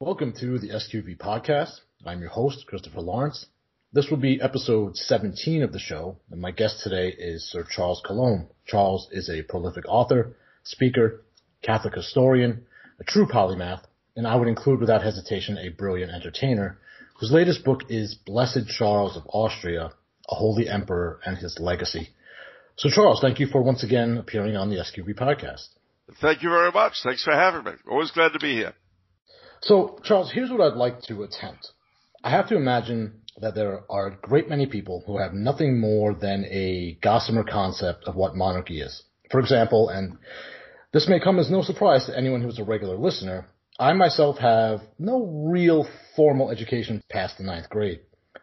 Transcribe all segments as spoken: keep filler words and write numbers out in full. Welcome to the S Q V Podcast. I'm your host, Christopher Lawrence. This will be episode seventeen of the show, and my guest today is Sir Charles Cologne. Charles is a prolific author, speaker, Catholic historian, a true polymath, and I would include without hesitation a brilliant entertainer, whose latest book is Blessed Charles of Austria, a Holy Emperor and His Legacy. So Charles, thank you for once again appearing on the S Q V Podcast. Thank you very much. Thanks for having me. Always glad to be here. So, Charles, here's what I'd like to attempt. I have to imagine that there are a great many people who have nothing more than a gossamer concept of what monarchy is. For example, and this may come as no surprise to anyone who's a regular listener, I myself have no real formal education past the ninth grade.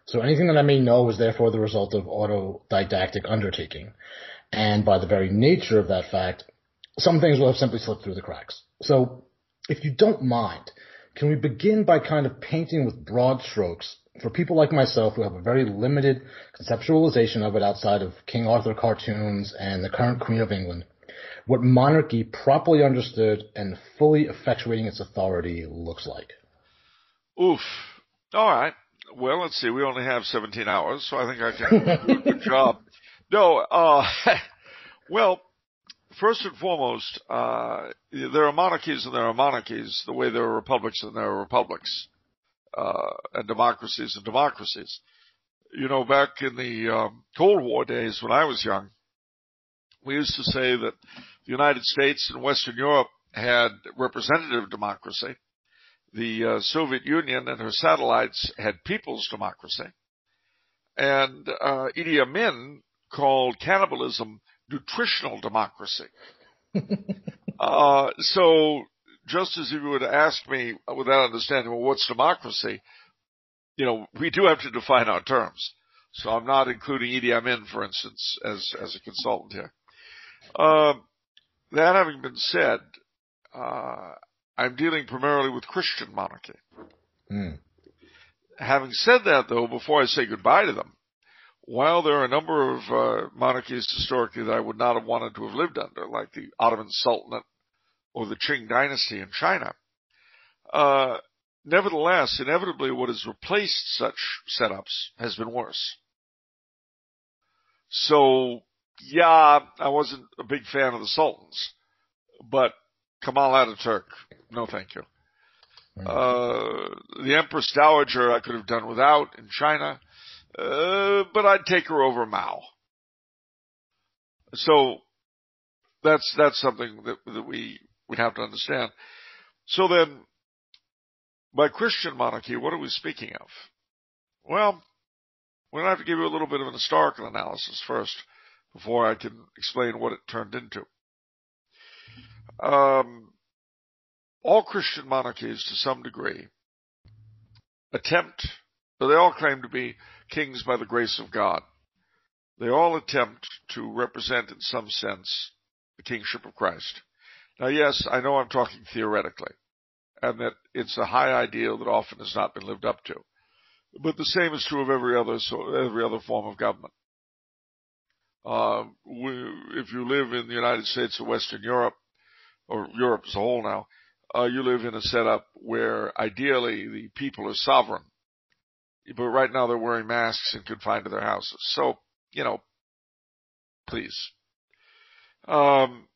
So anything that I may know is therefore the result of autodidactic undertaking. And by the very nature of that fact, some things will have simply slipped through the cracks. So, if you don't mind, can we begin by kind of painting with broad strokes for people like myself who have a very limited conceptualization of it outside of King Arthur cartoons and the current Queen of England, what monarchy properly understood and fully effectuating its authority looks like? Oof. All right. Well, let's see. We only have seventeen hours, so I think I can do a good job. No, uh, well... First and foremost, uh, there are monarchies and there are monarchies the way there are republics and there are republics, uh, and democracies and democracies. You know, back in the um, Cold War days when I was young, we used to say that the United States and Western Europe had representative democracy. The uh, Soviet Union and her satellites had people's democracy. And uh, Idi Amin called cannibalism nutritional democracy. uh, so just as if you were to ask me without understanding, well, what's democracy? You know, we do have to define our terms. So I'm not including Idi Amin, for instance, as, as a consultant here. Uh, that having been said, uh, I'm dealing primarily with Christian monarchy. Mm. Having said that, though, before I say goodbye to them, while there are a number of uh, monarchies historically that I would not have wanted to have lived under, like the Ottoman Sultanate or the Qing Dynasty in China, uh, nevertheless, inevitably what has replaced such setups has been worse. So, yeah, I wasn't a big fan of the Sultans, but Kemal Ataturk, no thank you. Uh, the Empress Dowager I could have done without in China. Uh, but I'd take her over Mao. So that's that's something that, that we would have to understand. So then, by Christian monarchy, what are we speaking of? Well, we're going to have to give you a little bit of an historical analysis first before I can explain what it turned into. Um, all Christian monarchies, to some degree, attempt... So they all claim to be kings by the grace of God. They all attempt to represent, in some sense, the kingship of Christ. Now, yes, I know I'm talking theoretically, and that it's a high ideal that often has not been lived up to. But the same is true of every other so every other form of government. Uh, we, if you live in the United States or Western Europe, or Europe as a whole now, uh, you live in a setup where, ideally, the people are sovereign. But right now they're wearing masks and confined to their houses. So, you know, please. Um,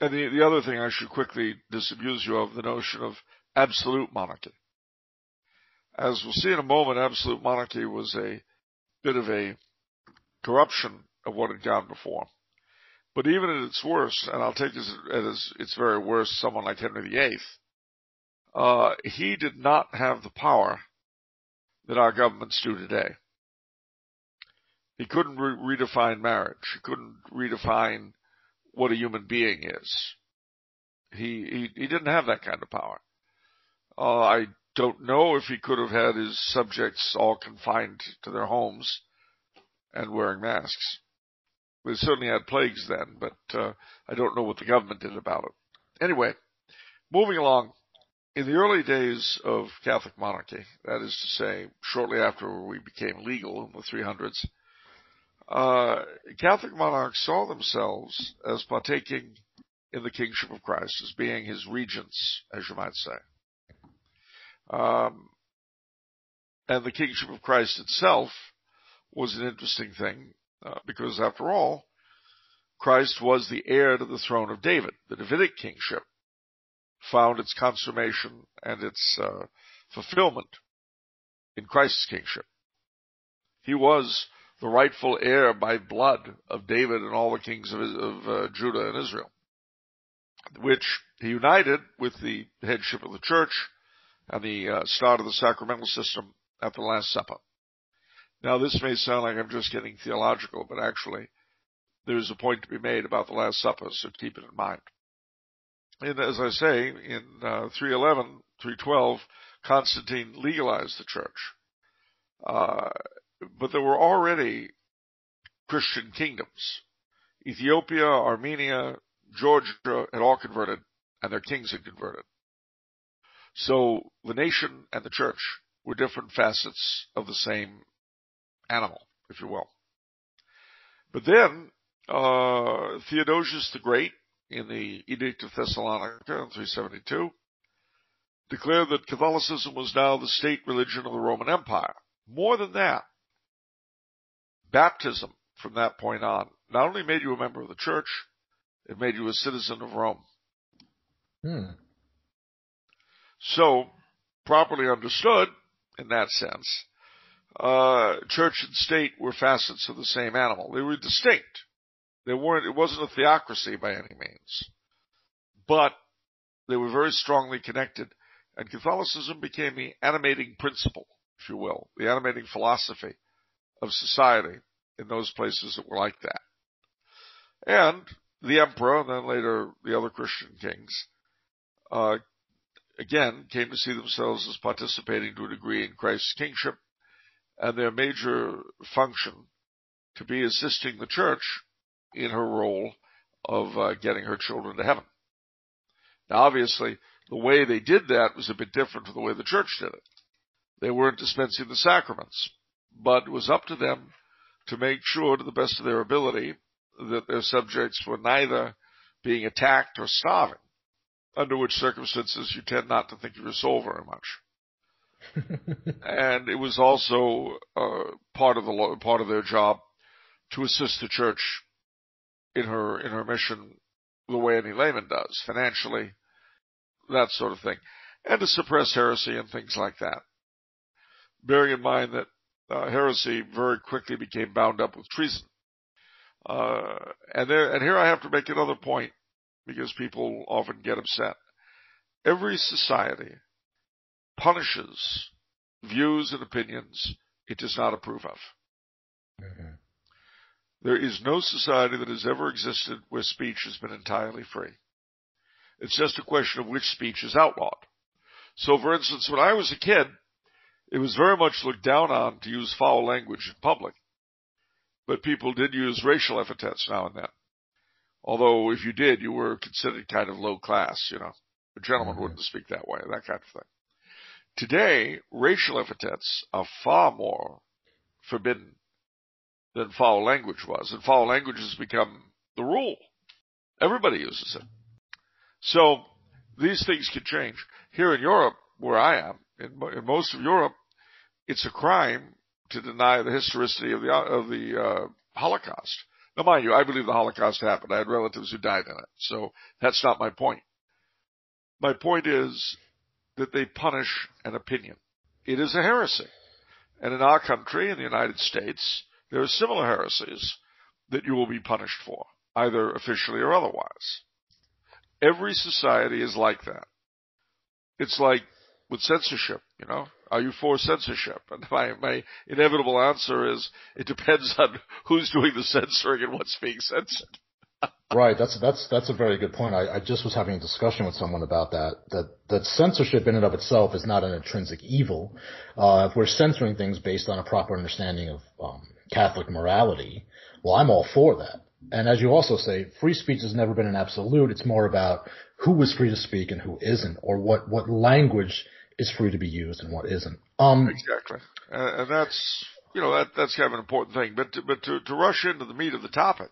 and the, the other thing I should quickly disabuse you of, the notion of absolute monarchy. As we'll see in a moment, absolute monarchy was a bit of a corruption of what had gone before. But even at its worst, and I'll take this as its very worst, someone like Henry the Eighth, uh, he did not have the power that our governments do today. He couldn't re- redefine marriage. He couldn't redefine what a human being is. He he, he didn't have that kind of power. Uh, I don't know if he could have had his subjects all confined to their homes and wearing masks. We certainly had plagues then, but uh, I don't know what the government did about it. Anyway, moving along. In the early days of Catholic monarchy, that is to say, shortly after we became legal in the three hundreds, uh, Catholic monarchs saw themselves as partaking in the kingship of Christ, as being his regents, as you might say. Um, and the kingship of Christ itself was an interesting thing, uh, because after all, Christ was the heir to the throne of David. The Davidic kingship found its consummation and its uh, fulfillment in Christ's kingship. He was the rightful heir by blood of David and all the kings of, of uh, Judah and Israel, which he united with the headship of the church and the uh, start of the sacramental system at the Last Supper. Now, this may sound like I'm just getting theological, but actually there is a point to be made about the Last Supper, so keep it in mind. And as I say, in uh, three eleven, three twelve, Constantine legalized the church. Uh, but there were already Christian kingdoms. Ethiopia, Armenia, Georgia had all converted, and their kings had converted. So the nation and the church were different facets of the same animal, if you will. But then uh, Theodosius the Great, in the Edict of Thessalonica in three seventy-two, declared that Catholicism was now the state religion of the Roman Empire. More than that, baptism from that point on not only made you a member of the church, it made you a citizen of Rome. Hmm. So, properly understood, in that sense, uh, church and state were facets of the same animal. They were distinct. They weren't, it wasn't a theocracy by any means, but they were very strongly connected, and Catholicism became the animating principle, if you will, the animating philosophy of society in those places that were like that. And the emperor, and then later the other Christian kings, uh, again, came to see themselves as participating to a degree in Christ's kingship, and their major function to be assisting the church in her role of uh, getting her children to heaven. Now, obviously, the way they did that was a bit different from the way the church did it. They weren't dispensing the sacraments, but it was up to them to make sure, to the best of their ability, that their subjects were neither being attacked or starving, under which circumstances you tend not to think of your soul very much. And it was also uh, part of the part of their job to assist the church in her in her mission the way any layman does, financially, that sort of thing, and to suppress heresy and things like that. Bearing in mind that uh, heresy very quickly became bound up with treason. Uh, and, there, and here I have to make another point, because people often get upset. Every society punishes views and opinions it does not approve of. Mm-hmm. There is no society that has ever existed where speech has been entirely free. It's just a question of which speech is outlawed. So, for instance, when I was a kid, it was very much looked down on to use foul language in public. But people did use racial epithets now and then. Although, if you did, you were considered kind of low class, you know. A gentleman wouldn't speak that way, that kind of thing. Today, racial epithets are far more forbidden than foul language was. And foul language has become the rule. Everybody uses it. So, these things can change. Here in Europe, where I am, in, in most of Europe, it's a crime to deny the historicity of the, of the uh, Holocaust. Now, mind you, I believe the Holocaust happened. I had relatives who died in it, so that's not my point. My point is that they punish an opinion. It is a heresy. And in our country, in the United States, there are similar heresies that you will be punished for, either officially or otherwise. Every society is like that. It's like with censorship, you know. Are you for censorship? And my, my inevitable answer is, it depends on who's doing the censoring and what's being censored. Right. That's that's that's a very good point. I, I just was having a discussion with someone about that, that, that censorship in and of itself is not an intrinsic evil. Uh, if we're censoring things based on a proper understanding of um, Catholic morality, well, I'm all for that. And as you also say, free speech has never been an absolute. It's more about who was free to speak and who isn't, or what, what language is free to be used and what isn't. Um, exactly. Uh, and that's, you know, that, that's kind of an important thing. But to, but to, to rush into the meat of the topic,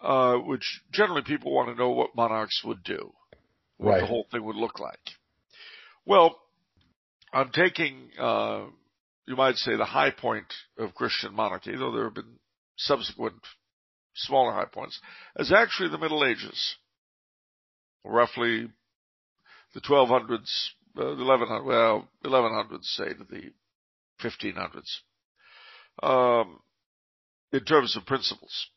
uh, which generally people want to know what monarchs would do, what right. the whole thing would look like. Well, I'm taking, uh, you might say, the high point of Christian monarchy, though there have been subsequent smaller high points, as actually the Middle Ages, roughly the twelve hundreds, uh, the eleven hundreds, well, eleven hundreds, say, to the fifteen hundreds, um, in terms of principles.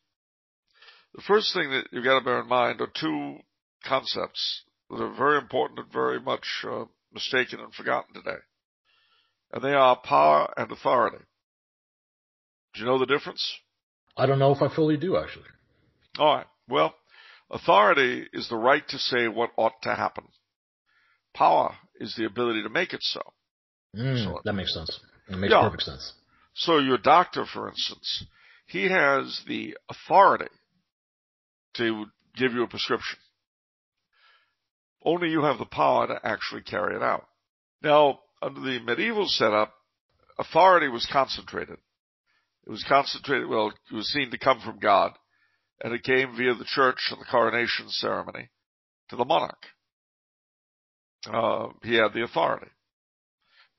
The first thing that you've got to bear in mind are two concepts that are very important and very much uh, mistaken and forgotten today, and they are power and authority. Do you know the difference? I don't know if I fully do, actually. All right. Well, authority is the right to say what ought to happen. Power is the ability to make it so. Mm, so that makes sense. It makes yeah. perfect sense. So your doctor, for instance, he has the authority to give you a prescription. Only you have the power to actually carry it out. Now, under the medieval setup, authority was concentrated. It was concentrated, well, it was seen to come from God, and it came via the church and the coronation ceremony to the monarch. Uh, he had the authority.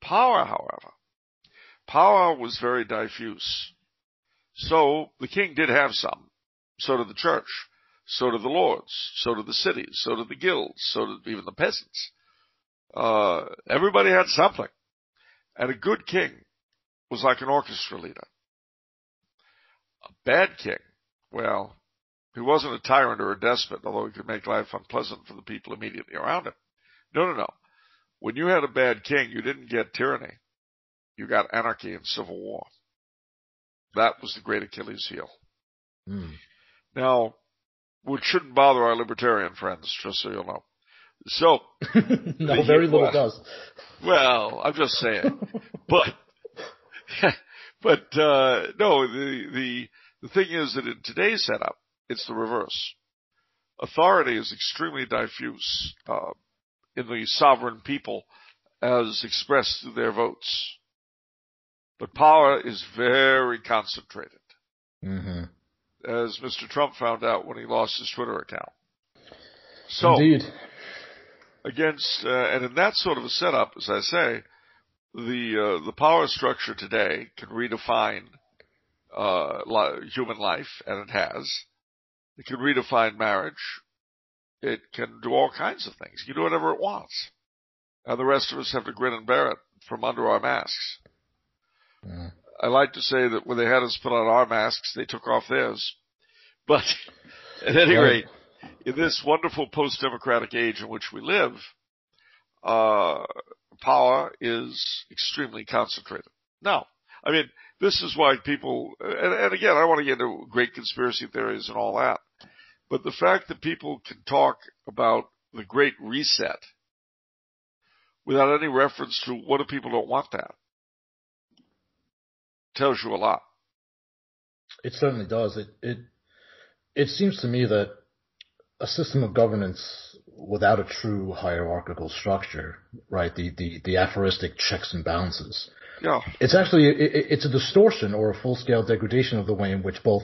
Power, however, power was very diffuse. So the king did have some. So did the church. So did the lords. So did the cities. So did the guilds. So did even the peasants. Uh, everybody had something. And a good king was like an orchestra leader. A bad king, well, he wasn't a tyrant or a despot, although he could make life unpleasant for the people immediately around him. No, no, no. When you had a bad king, you didn't get tyranny. You got anarchy and civil war. That was the great Achilles heel. Mm. Now, which shouldn't bother our libertarian friends, just so you'll know. So, no, very little well, does. Well, I'm just saying. But, but uh, no, the, the the thing is that in today's setup, it's the reverse. Authority is extremely diffuse uh, in the sovereign people, as expressed through their votes. But power is very concentrated, mm-hmm. as Mister Trump found out when he lost his Twitter account. So, Indeed. Against uh, and in that sort of a setup, as I say, the uh, the power structure today can redefine uh, li- human life, and it has. It can redefine marriage. It can do all kinds of things. It can do whatever it wants, and the rest of us have to grin and bear it from under our masks. Mm. I like to say that when they had us put on our masks, they took off theirs. But at any yeah. rate, in this wonderful post-democratic age in which we live, uh, power is extremely concentrated. Now, I mean, this is why people, and, and again, I don't want to get into great conspiracy theories and all that, but the fact that people can talk about the Great Reset without any reference to what if people don't want that tells you a lot. It certainly does. It it it seems to me that a system of governance without a true hierarchical structure, right? The the, the aphoristic checks and balances. Yeah. It's actually it, it's a distortion or a full scale degradation of the way in which both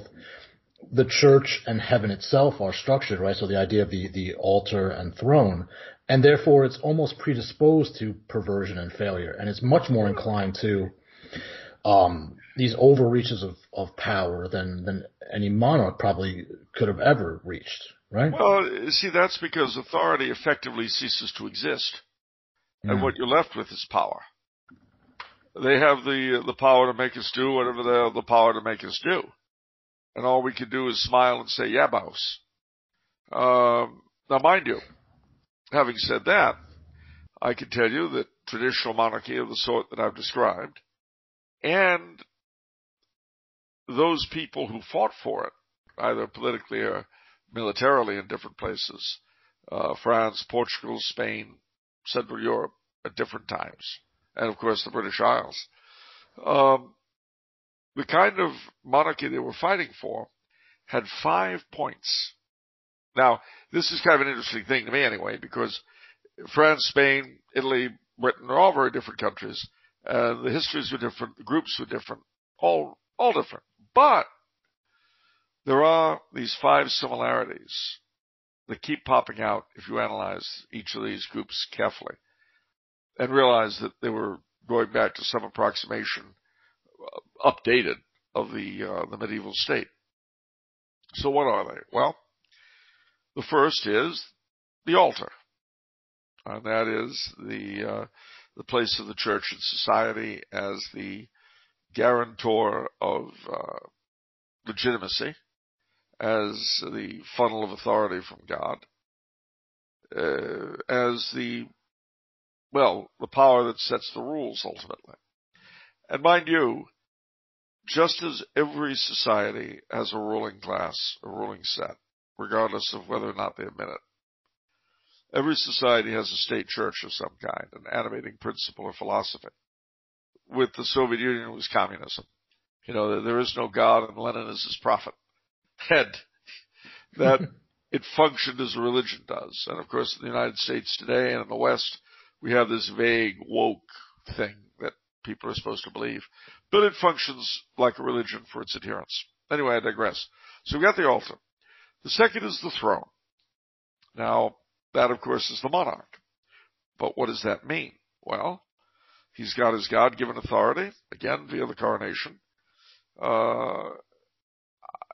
the church and heaven itself are structured, right? So the idea of the the altar and throne, and therefore it's almost predisposed to perversion and failure, and it's much more inclined to um these overreaches of, of power than, than any monarch probably could have ever reached, right? Well, see, that's because authority effectively ceases to exist, yeah. and what you're left with is power. They have the the power to make us do whatever they have the power to make us do, and all we can do is smile and say, yeah, boss. Um, now, mind you, having said that, I can tell you that traditional monarchy of the sort that I've described and those people who fought for it, either politically or militarily in different places, uh, France, Portugal, Spain, Central Europe at different times, and of course the British Isles. Um, the kind of monarchy they were fighting for had five points. Now, this is kind of an interesting thing to me anyway, because France, Spain, Italy, Britain are all very different countries. Uh, the histories were different, the groups were different, all all different. But there are these five similarities that keep popping out if you analyze each of these groups carefully and realize that they were going back to some approximation, uh, updated, of the uh, the medieval state. So what are they? Well, the first is the altar, and that is the uh, the place of the church in society as the guarantor of uh, legitimacy, as the funnel of authority from God, uh, as the, well, the power that sets the rules ultimately. And mind you, just as every society has a ruling class, a ruling set, regardless of whether or not they admit it, every society has a state church of some kind, an animating principle or philosophy. With the Soviet Union, it was communism. You know, there is no God and Lenin is his prophet. And that it functioned as a religion does. And, of course, in the United States today and in the West, we have this vague, woke thing that people are supposed to believe. But it functions like a religion for its adherents. Anyway, I digress. So we've got the altar. The second is the throne. Now, that, of course, is the monarch. But what does that mean? Well, he's got his God-given authority, again, via the coronation. Uh,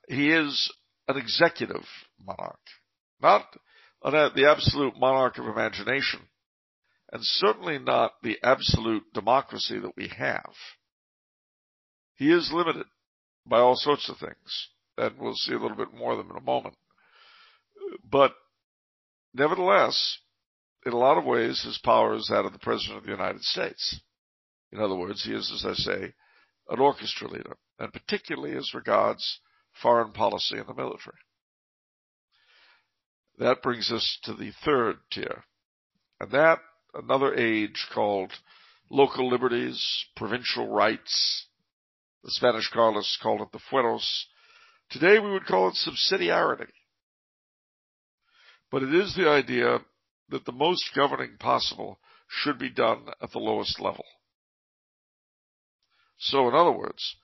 he is an executive monarch, not an, the absolute monarch of imagination, and certainly not the absolute democracy that we have. He is limited by all sorts of things, and we'll see a little bit more of them in a moment. But nevertheless, in a lot of ways, his power is that of the President of the United States. In other words, he is, as I say, an orchestra leader, and particularly as regards foreign policy and the military. That brings us to the third tier, and that, another age called local liberties, provincial rights. The Spanish Carlists called it the fueros. Today we would call it subsidiarity. But it is the idea that the most governing possible should be done at the lowest level. So, in other words,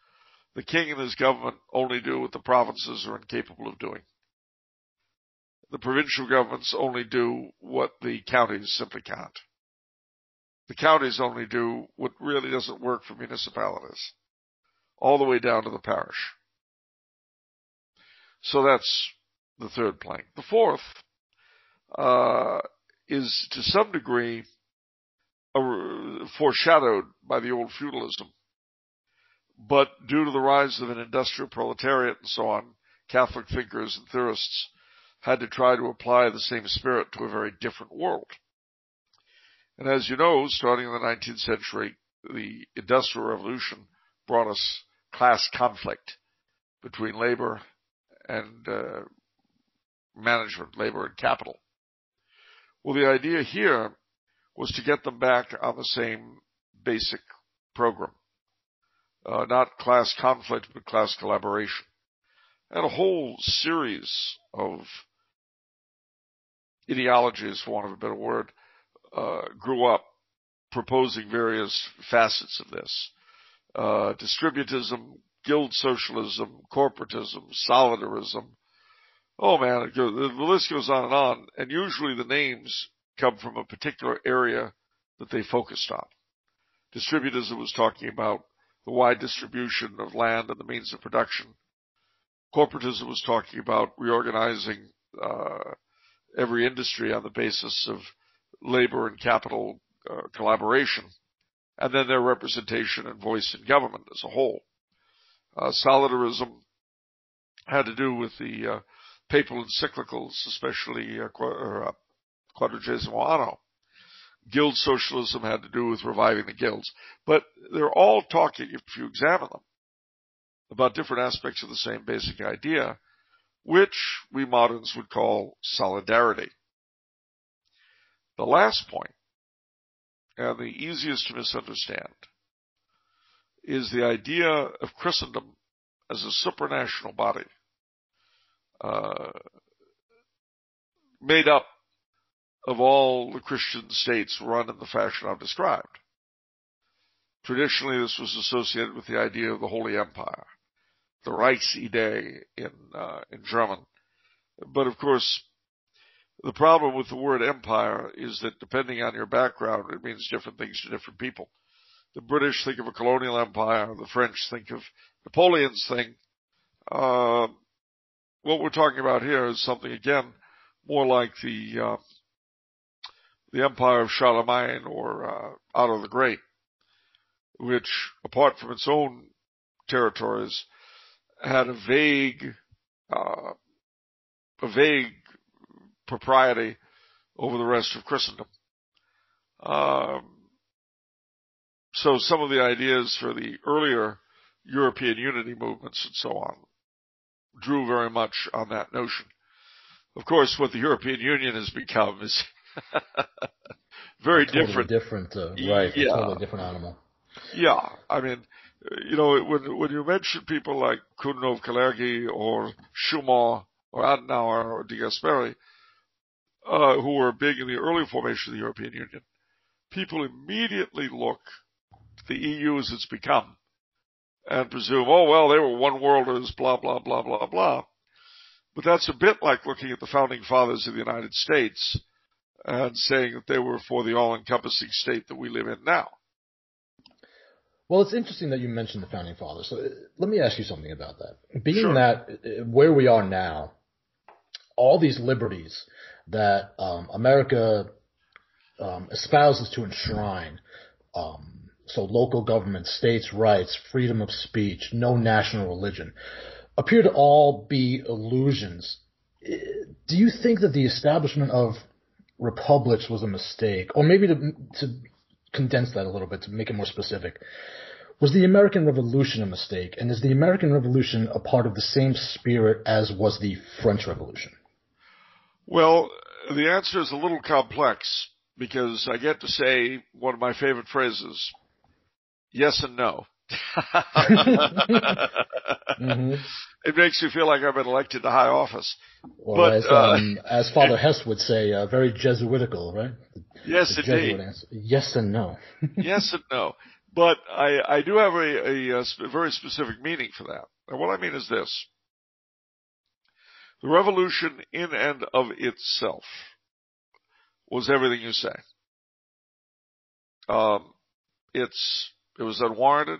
the king and his government only do what the provinces are incapable of doing. The provincial governments only do what the counties simply can't. The counties only do what really doesn't work for municipalities, all the way down to the parish. So that's the third plank. The fourth uh, is, to some degree, uh, foreshadowed by the old feudalism. But due to the rise of an industrial proletariat and so on, Catholic thinkers and theorists had to try to apply the same spirit to a very different world. And as you know, starting in the nineteenth century, the Industrial Revolution brought us class conflict between labor and uh, management, labor and capital. Well, the idea here was to get them back on the same basic program, uh, not class conflict, but class collaboration. And a whole series of ideologies, for want of a better word, uh, grew up proposing various facets of this. Uh, distributism, guild socialism, corporatism, solidarism. Oh man, it goes, the list goes on and on. And usually the names come from a particular area that they focused on. Distributism was talking about the wide distribution of land and the means of production. Corporatism was talking about reorganizing uh, every industry on the basis of labor and capital uh, collaboration, and then their representation and voice in government as a whole. Uh, solidarism had to do with the uh, papal encyclicals, especially uh, Quadragesimo anno. Guild socialism had to do with reviving the guilds. But they're all talking, if you examine them, about different aspects of the same basic idea, which we moderns would call solidarity. The last point, and the easiest to misunderstand, is the idea of Christendom as a supranational body, uh, made up of all the Christian states run in the fashion I've described. Traditionally, this was associated with the idea of the Holy Empire, the Reichsidee in uh, in German. But, of course, the problem with the word empire is that, depending on your background, it means different things to different people. The British think of a colonial empire. The French think of Napoleon's thing. Uh, what we're talking about here is something, again, more like the uh, the empire of Charlemagne or uh, Otto the Great, which, apart from its own territories, had a vague, uh, a vague propriety over the rest of Christendom. Um, so some of the ideas for the earlier European unity movements and so on drew very much on that notion. Of course, what the European Union has become is very totally different. Different, uh, right? Yeah. A totally different animal. Yeah, I mean, you know, when when you mention people like Kudenhove-Kalergi or Schumann or Adenauer or De Gasperi, uh, who were big in the early formation of the European Union, people immediately look to the E U as it's become and presume, oh, well, they were one-worlders, blah, blah, blah, blah, blah. But that's a bit like looking at the founding fathers of the United States and saying that they were for the all-encompassing state that we live in now. Well, it's interesting that you mentioned the founding fathers. So let me ask you something about that. Being sure. that where we are now, all these liberties that um, America um, espouses to enshrine, um, so local government, states' rights, freedom of speech, no national religion, appear to all be illusions. Do you think that the establishment of republics was a mistake? Or maybe to, to condense that a little bit, to make it more specific, was the American Revolution a mistake? And is the American Revolution a part of the same spirit as was the French Revolution? Well, the answer is a little complex, because I get to say one of my favorite phrases, yes and no. mm-hmm. It makes you feel like I've been elected to high office. Well, but, as, um, uh, as Father Hess would say, uh, very Jesuitical, right? The, yes, the indeed. Jesuit yes and no. Yes and no. But I, I do have a, a, a very specific meaning for that. And what I mean is this. The revolution in and of itself was everything you say. Um, it's it was unwarranted.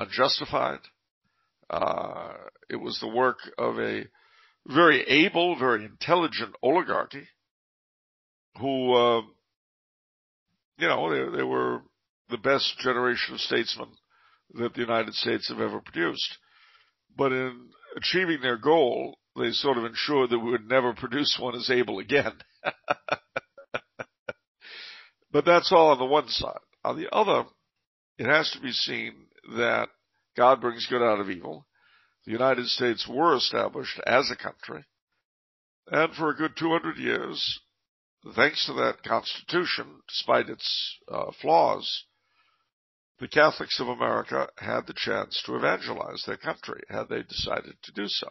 Unjustified. Uh, it was the work of a very able, very intelligent oligarchy who, uh, you know, they, they were the best generation of statesmen that the United States have ever produced. But in achieving their goal, they sort of ensured that we would never produce one as able again. But that's all on the one side. On the other, it has to be seen that God brings good out of evil. The United States were established as a country, and for a good two hundred years, thanks to that Constitution, despite its uh, flaws, the Catholics of America had the chance to evangelize their country had they decided to do so.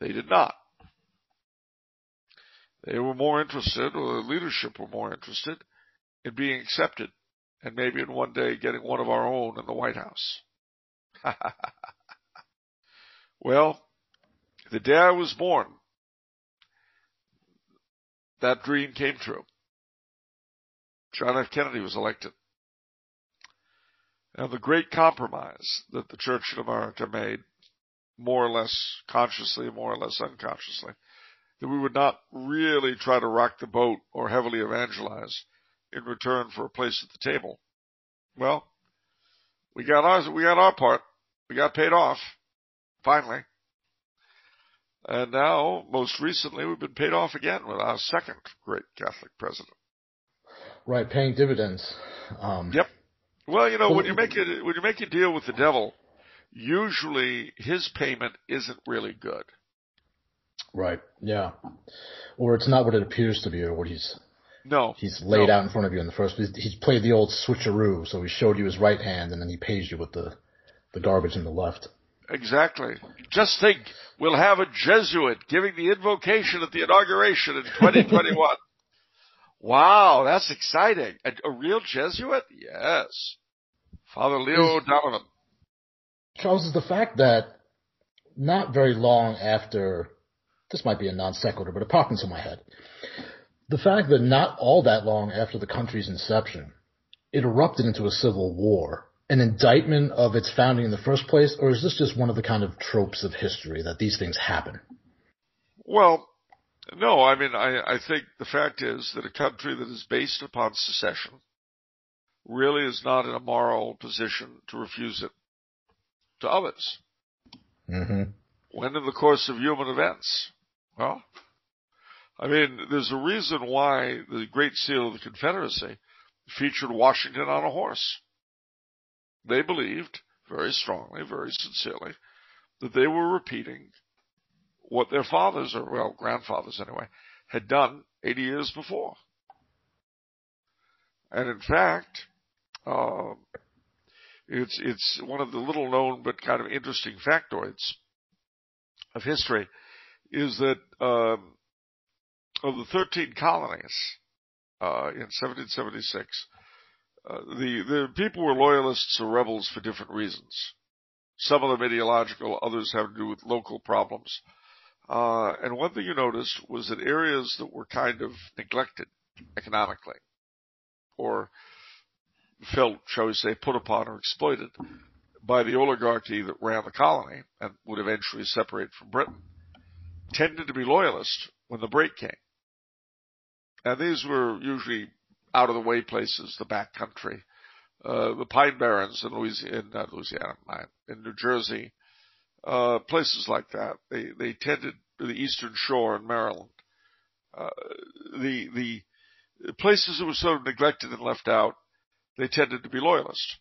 They did not. They were more interested, or the leadership were more interested, in being accepted. And maybe in one day getting one of our own in the White House. Well, the day I was born, that dream came true. John F. Kennedy was elected. And the great compromise that the Church in America made, more or less consciously, more or less unconsciously, that we would not really try to rock the boat or heavily evangelize in return for a place at the table. Well, we got ours, we got our part. We got paid off, finally. And now, most recently, we've been paid off again with our second great Catholic president. Right, paying dividends. Um, yep. Well, you know, when you make a, when you make a deal with the devil, usually his payment isn't really good. Right, yeah. Or it's not what it appears to be or what he's... No. He's laid no. out in front of you in the first place. He's played the old switcheroo, so he showed you his right hand, and then he pays you with the, the garbage in the left. Exactly. Just think, we'll have a Jesuit giving the invocation at the inauguration in twenty twenty-one. Wow, that's exciting. A, a real Jesuit? Yes. Father Leo Donovan. Charles, is the fact that not very long after, this might be a non sequitur, but it popped into my head. The fact that not all that long after the country's inception, it erupted into a civil war, an indictment of its founding in the first place, or is this just one of the kind of tropes of history that these things happen? Well, no, I mean, I, I think the fact is that a country that is based upon secession really is not in a moral position to refuse it to others. Mm-hmm. When in the course of human events? Well, I mean, there's a reason why the Great Seal of the Confederacy featured Washington on a horse. They believed, very strongly, very sincerely, that they were repeating what their fathers, or well, grandfathers anyway, had done eighty years before. And in fact, uh, it's it's one of the little known but kind of interesting factoids of history is that um, of the thirteen colonies uh, in seventeen seventy-six, uh, the the people were loyalists or rebels for different reasons. Some of them ideological, others have to do with local problems. Uh, and one thing you noticed was that areas that were kind of neglected economically or felt, shall we say, put upon or exploited by the oligarchy that ran the colony and would eventually separate from Britain, tended to be loyalists when the break came. And these were usually out-of-the-way places, the back country, uh, the Pine Barrens in Louisiana, not Louisiana, in New Jersey, Uh, places like that. They they tended to the Eastern Shore in Maryland. Uh, the the places that were sort of neglected and left out, they tended to be loyalists.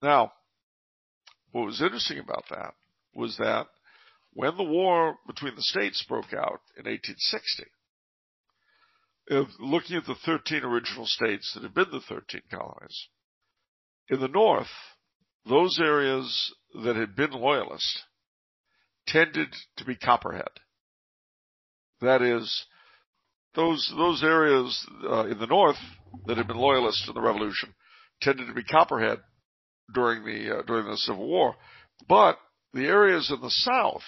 Now, what was interesting about that was that when the war between the states broke out in eighteen sixty, if looking at the thirteen original states that had been the thirteen colonies, in the north, those areas that had been loyalist tended to be copperhead. That is, those those areas uh, in the north that had been loyalist in the Revolution tended to be copperhead during the uh, during the Civil War. But the areas in the south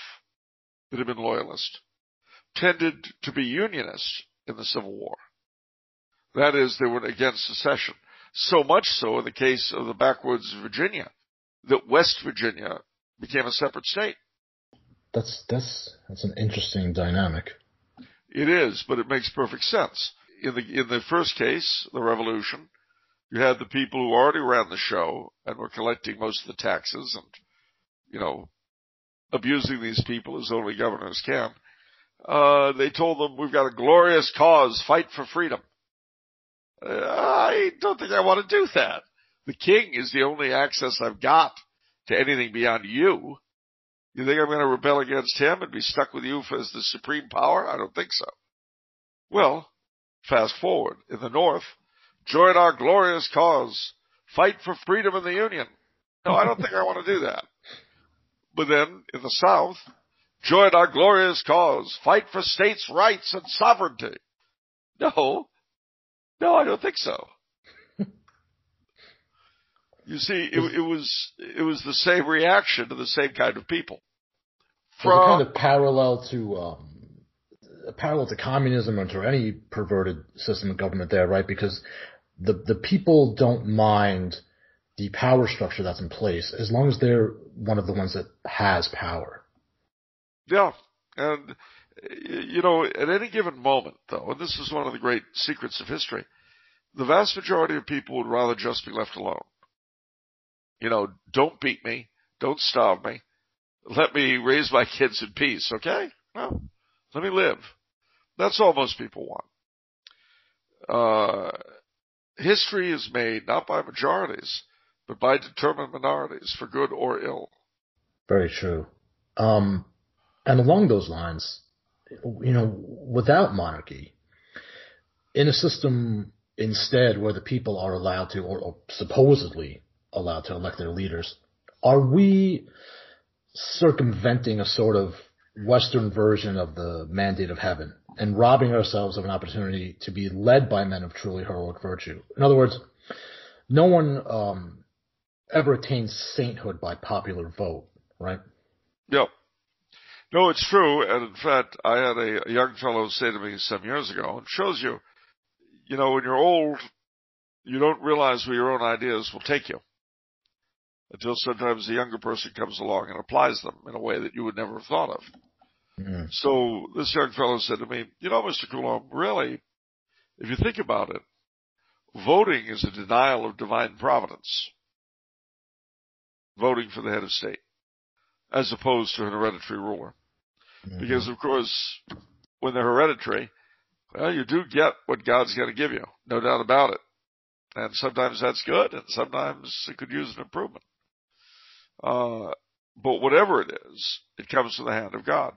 that had been loyalist tended to be unionist in the Civil War. That is, they were against secession. So much so in the case of the backwoods of Virginia, that West Virginia became a separate state. That's that's that's an interesting dynamic. It is, but it makes perfect sense. In the in the first case, the Revolution, you had the people who already ran the show and were collecting most of the taxes and, you know, abusing these people as only governors can. Uh, they told them, "We've got a glorious cause. Fight for freedom." Uh, I don't think I want to do that. The king is the only access I've got to anything beyond you. You think I'm going to rebel against him and be stuck with you as the supreme power? I don't think so. Well, fast forward. In the north, join our glorious cause. Fight for freedom in the Union. No, I don't think I want to do that. But then, in the south, join our glorious cause. Fight for states' rights and sovereignty. No. No, I don't think so. You see, it, it was it was the same reaction to the same kind of people. From a kind of parallel to um, a parallel to communism or to any perverted system of government there, right? Because the the people don't mind the power structure that's in place as long as they're one of the ones that has power. Yeah, and you know, at any given moment, though, and this is one of the great secrets of history, the vast majority of people would rather just be left alone. You know, don't beat me. Don't starve me. Let me raise my kids in peace, okay? Well, let me live. That's all most people want. Uh, history is made not by majorities, but by determined minorities, for good or ill. Very true. Um, and along those lines, you know, without monarchy, in a system instead where the people are allowed to, or, or supposedly allowed to elect their leaders, are we circumventing a sort of Western version of the mandate of heaven and robbing ourselves of an opportunity to be led by men of truly heroic virtue? In other words, no one um, ever attains sainthood by popular vote, right? Yep. No, it's true. And in fact, I had a young fellow say to me some years ago, it shows you, you know, when you're old, you don't realize where your own ideas will take you until sometimes the younger person comes along and applies them in a way that you would never have thought of. Mm-hmm. So this young fellow said to me, you know, Mister Coulomb, really, if you think about it, voting is a denial of divine providence, voting for the head of state, as opposed to an hereditary ruler. Mm-hmm. Because, of course, when they're hereditary, well, you do get what God's going to give you, no doubt about it. And sometimes that's good, and sometimes it could use an improvement. Uh, but whatever it is, it comes from the hand of God.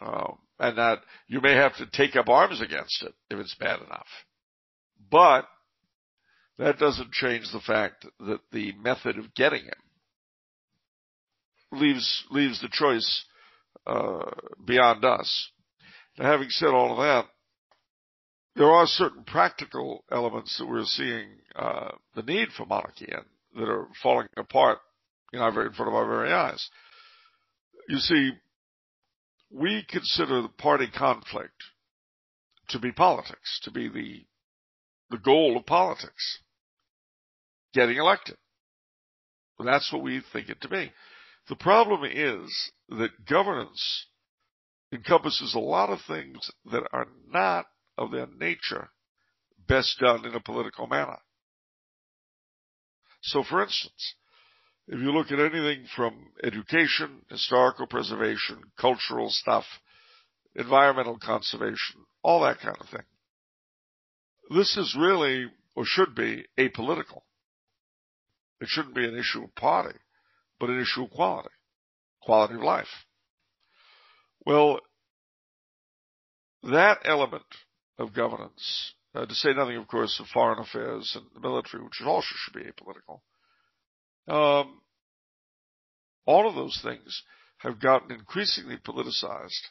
Um, and that you may have to take up arms against it if it's bad enough. But that doesn't change the fact that the method of getting it leaves leaves the choice uh, beyond us. Now, having said all of that, there are certain practical elements that we're seeing uh, the need for monarchy in that are falling apart in, our, in front of our very eyes. You see, we consider the party conflict to be politics, to be the the goal of politics, getting elected. Well, that's what we think it to be. The problem is that governance encompasses a lot of things that are not of their nature best done in a political manner. So, for instance, if you look at anything from education, historical preservation, cultural stuff, environmental conservation, all that kind of thing, this is really, or should be, apolitical. It shouldn't be an issue of party, but an issue of quality, quality of life. Well, that element of governance, uh, to say nothing, of course, of foreign affairs and the military, which also should be apolitical, um, all of those things have gotten increasingly politicized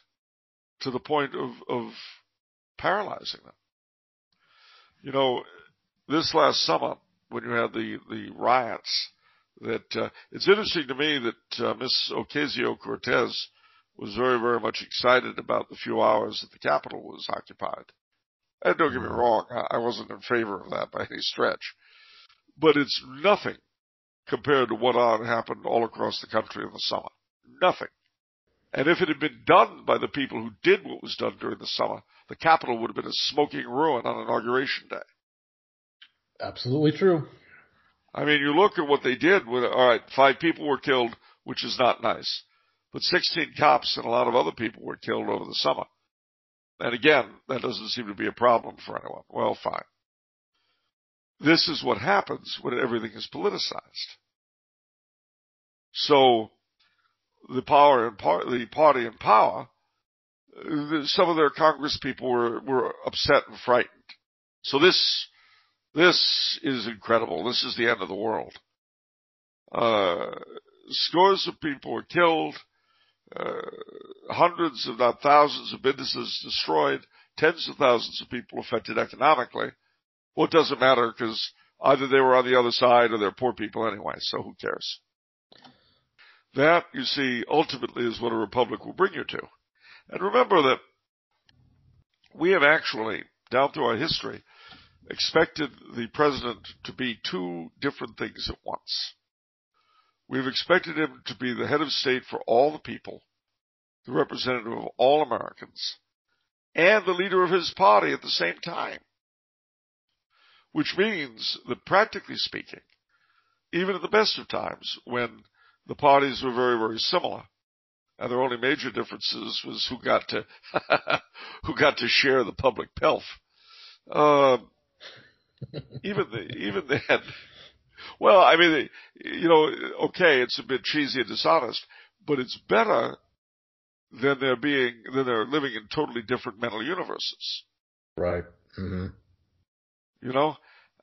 to the point of, of paralyzing them. You know, this last summer, when you had the, the riots, that uh, it's interesting to me that uh, Miss Ocasio-Cortez was very, very much excited about the few hours that the Capitol was occupied. And don't get me wrong, I wasn't in favor of that by any stretch. But it's nothing compared to what happened all across the country in the summer. Nothing. And if it had been done by the people who did what was done during the summer, the Capitol would have been a smoking ruin on Inauguration Day. Absolutely true. I mean, you look at what they did with, all right, five people were killed, which is not nice. But sixteen cops and a lot of other people were killed over the summer. And again, that doesn't seem to be a problem for anyone. Well, fine. This is what happens when everything is politicized. So, The power and par- the party in power, some of their Congress people were, were upset and frightened. So this this is incredible. This is the end of the world. Uh, scores of people were killed, uh, hundreds, if not thousands, of businesses destroyed, tens of thousands of people affected economically. Well, it doesn't matter because either they were on the other side or they're poor people anyway. So who cares? That, you see, ultimately is what a republic will bring you to. And remember that we have actually, down through our history, expected the president to be two different things at once. We've expected him to be the head of state for all the people, the representative of all Americans, and the leader of his party at the same time. Which means that, practically speaking, even at the best of times, when the parties were very, very similar, and their only major differences was who got to who got to share the public pelf. Uh, even the, even then, well, I mean, you know, okay, it's a bit cheesy and dishonest, but it's better than they're being than they're living in totally different mental universes. Right. Mm-hmm. You know,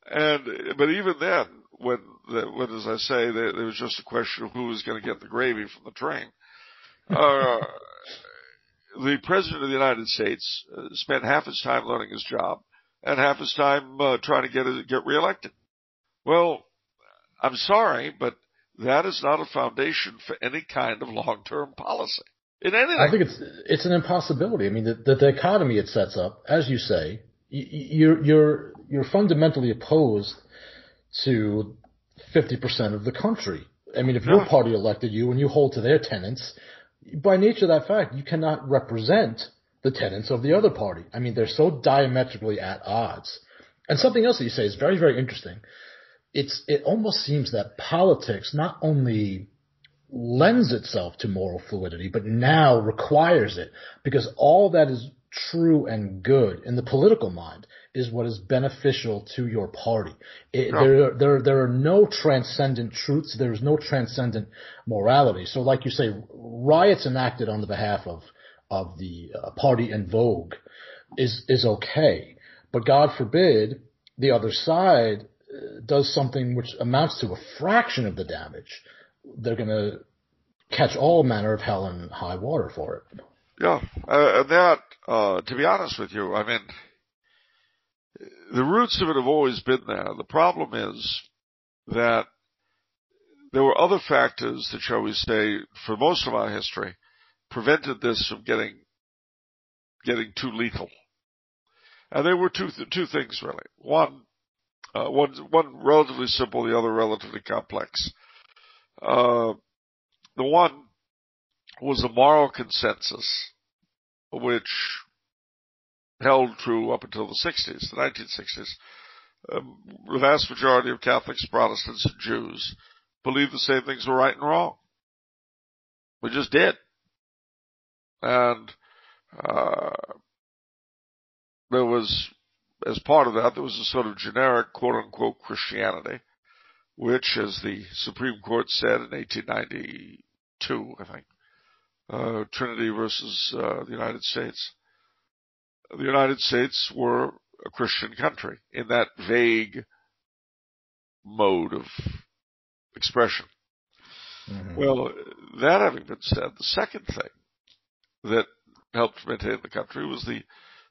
and but even then, when, the, when, as I say, there, there was just a question of who was going to get the gravy from the train. Uh, the President of the United States uh, spent half his time learning his job and half his time uh, trying to get get reelected. Well, I'm sorry, but that is not a foundation for any kind of long-term policy. In anything. I think it's it's an impossibility. I mean, the, the dichotomy it sets up, as you say, you're you're you're fundamentally opposed to fifty percent of the country. I mean, if your party elected you and you hold to their tenets, by nature of that fact, you cannot represent the tenets of the other party. I mean, they're so diametrically at odds. And something else that you say is very, very interesting. It's it almost seems that politics not only lends itself to moral fluidity, but now requires it, because all that is true and good in the political mind is what is beneficial to your party. It, no. There, there, there are no transcendent truths. There is no transcendent morality. So, like you say, riots enacted on the behalf of of the uh, party in vogue is is okay, but God forbid the other side uh, does something which amounts to a fraction of the damage. They're going to catch all manner of hell and high water for it. Yeah, uh, and that, uh, to be honest with you, I mean, the roots of it have always been there. The problem is that there were other factors that, shall we say, for most of our history, prevented this from getting getting too lethal. And there were two th- two things, really. One, uh, one, one relatively simple, the other relatively complex. Uh, the one was a moral consensus, which held true up until the sixties, the nineteen sixties. Um, the vast majority of Catholics, Protestants, and Jews believed the same things were right and wrong. We just did. And uh, there was, as part of that, there was a sort of generic, quote-unquote, Christianity, which, as the Supreme Court said in eighteen ninety-two, I think, uh, Trinity versus uh, the United States, the United States were a Christian country in that vague mode of expression. Mm-hmm. Well, that having been said, the second thing that helped maintain the country was the,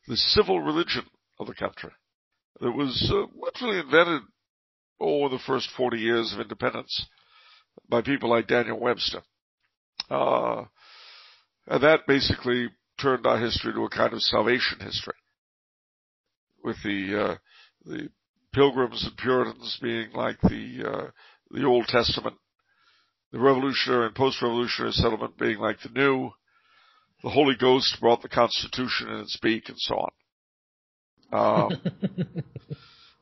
the civil religion of the country. It was uh, literally invented over the first forty years of independence by people like Daniel Webster. Uh, and that basically turned our history to a kind of salvation history, with the uh, the Pilgrims and Puritans being like the uh, the Old Testament, the revolutionary and post-revolutionary settlement being like the New. The Holy Ghost brought the Constitution in its beak, and so on. Um,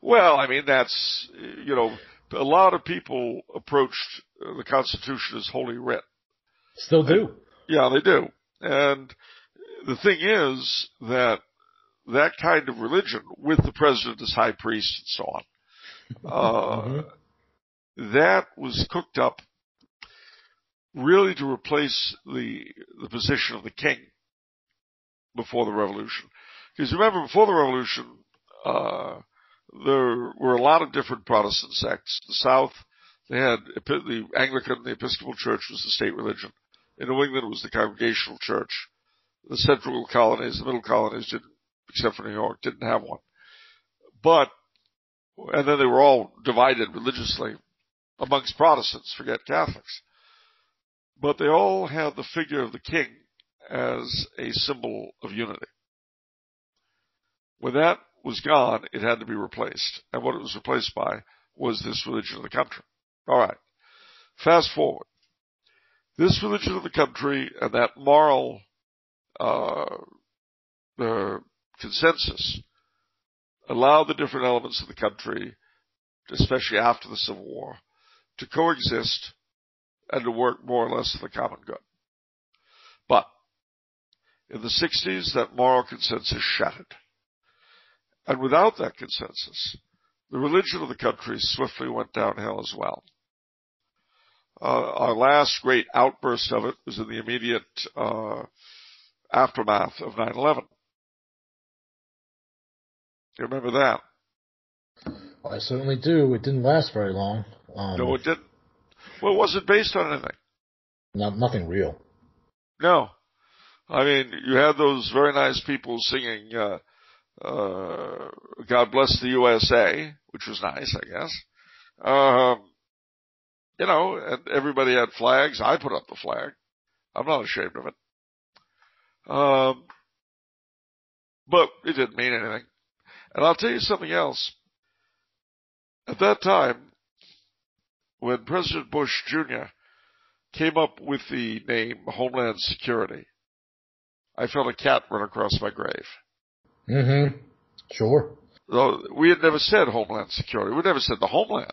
well, I mean, that's, you know, a lot of people approached the Constitution as Holy Writ. Still do. And, yeah, they do. And the thing is that that kind of religion, with the president as high priest and so on, uh, mm-hmm. that was cooked up really to replace the the position of the king before the revolution. Because remember, before the revolution, uh, there were a lot of different Protestant sects. The South, they had the Anglican, the Episcopal Church was the state religion. In New England, it was the Congregational Church. The central colonies, the middle colonies, didn't, except for New York, didn't have one. But, and then they were all divided religiously amongst Protestants, forget Catholics. But they all had the figure of the king as a symbol of unity. When that was gone, it had to be replaced. And what it was replaced by was this religion of the country. All right. Fast forward. This religion of the country and that moral uh, uh, consensus allowed the different elements of the country, especially after the Civil War, to coexist and to work more or less for the common good. But in the sixties, that moral consensus shattered. And without that consensus, the religion of the country swiftly went downhill as well. Uh, our last great outburst of it was in the immediate uh, aftermath of nine eleven. You remember that? Well, I certainly do. It didn't last very long. Um... No, it didn't. Well, was it based on anything? No, nothing real. No. I mean, you had those very nice people singing uh, uh, God Bless the U S A, which was nice, I guess. Um, you know, and everybody had flags. I put up the flag. I'm not ashamed of it. Um, but it didn't mean anything. And I'll tell you something else. At that time, when President Bush Junior came up with the name Homeland Security, I felt a cat run across my grave. Mm-hmm. Sure. Though we had never said Homeland Security. We never said the Homeland.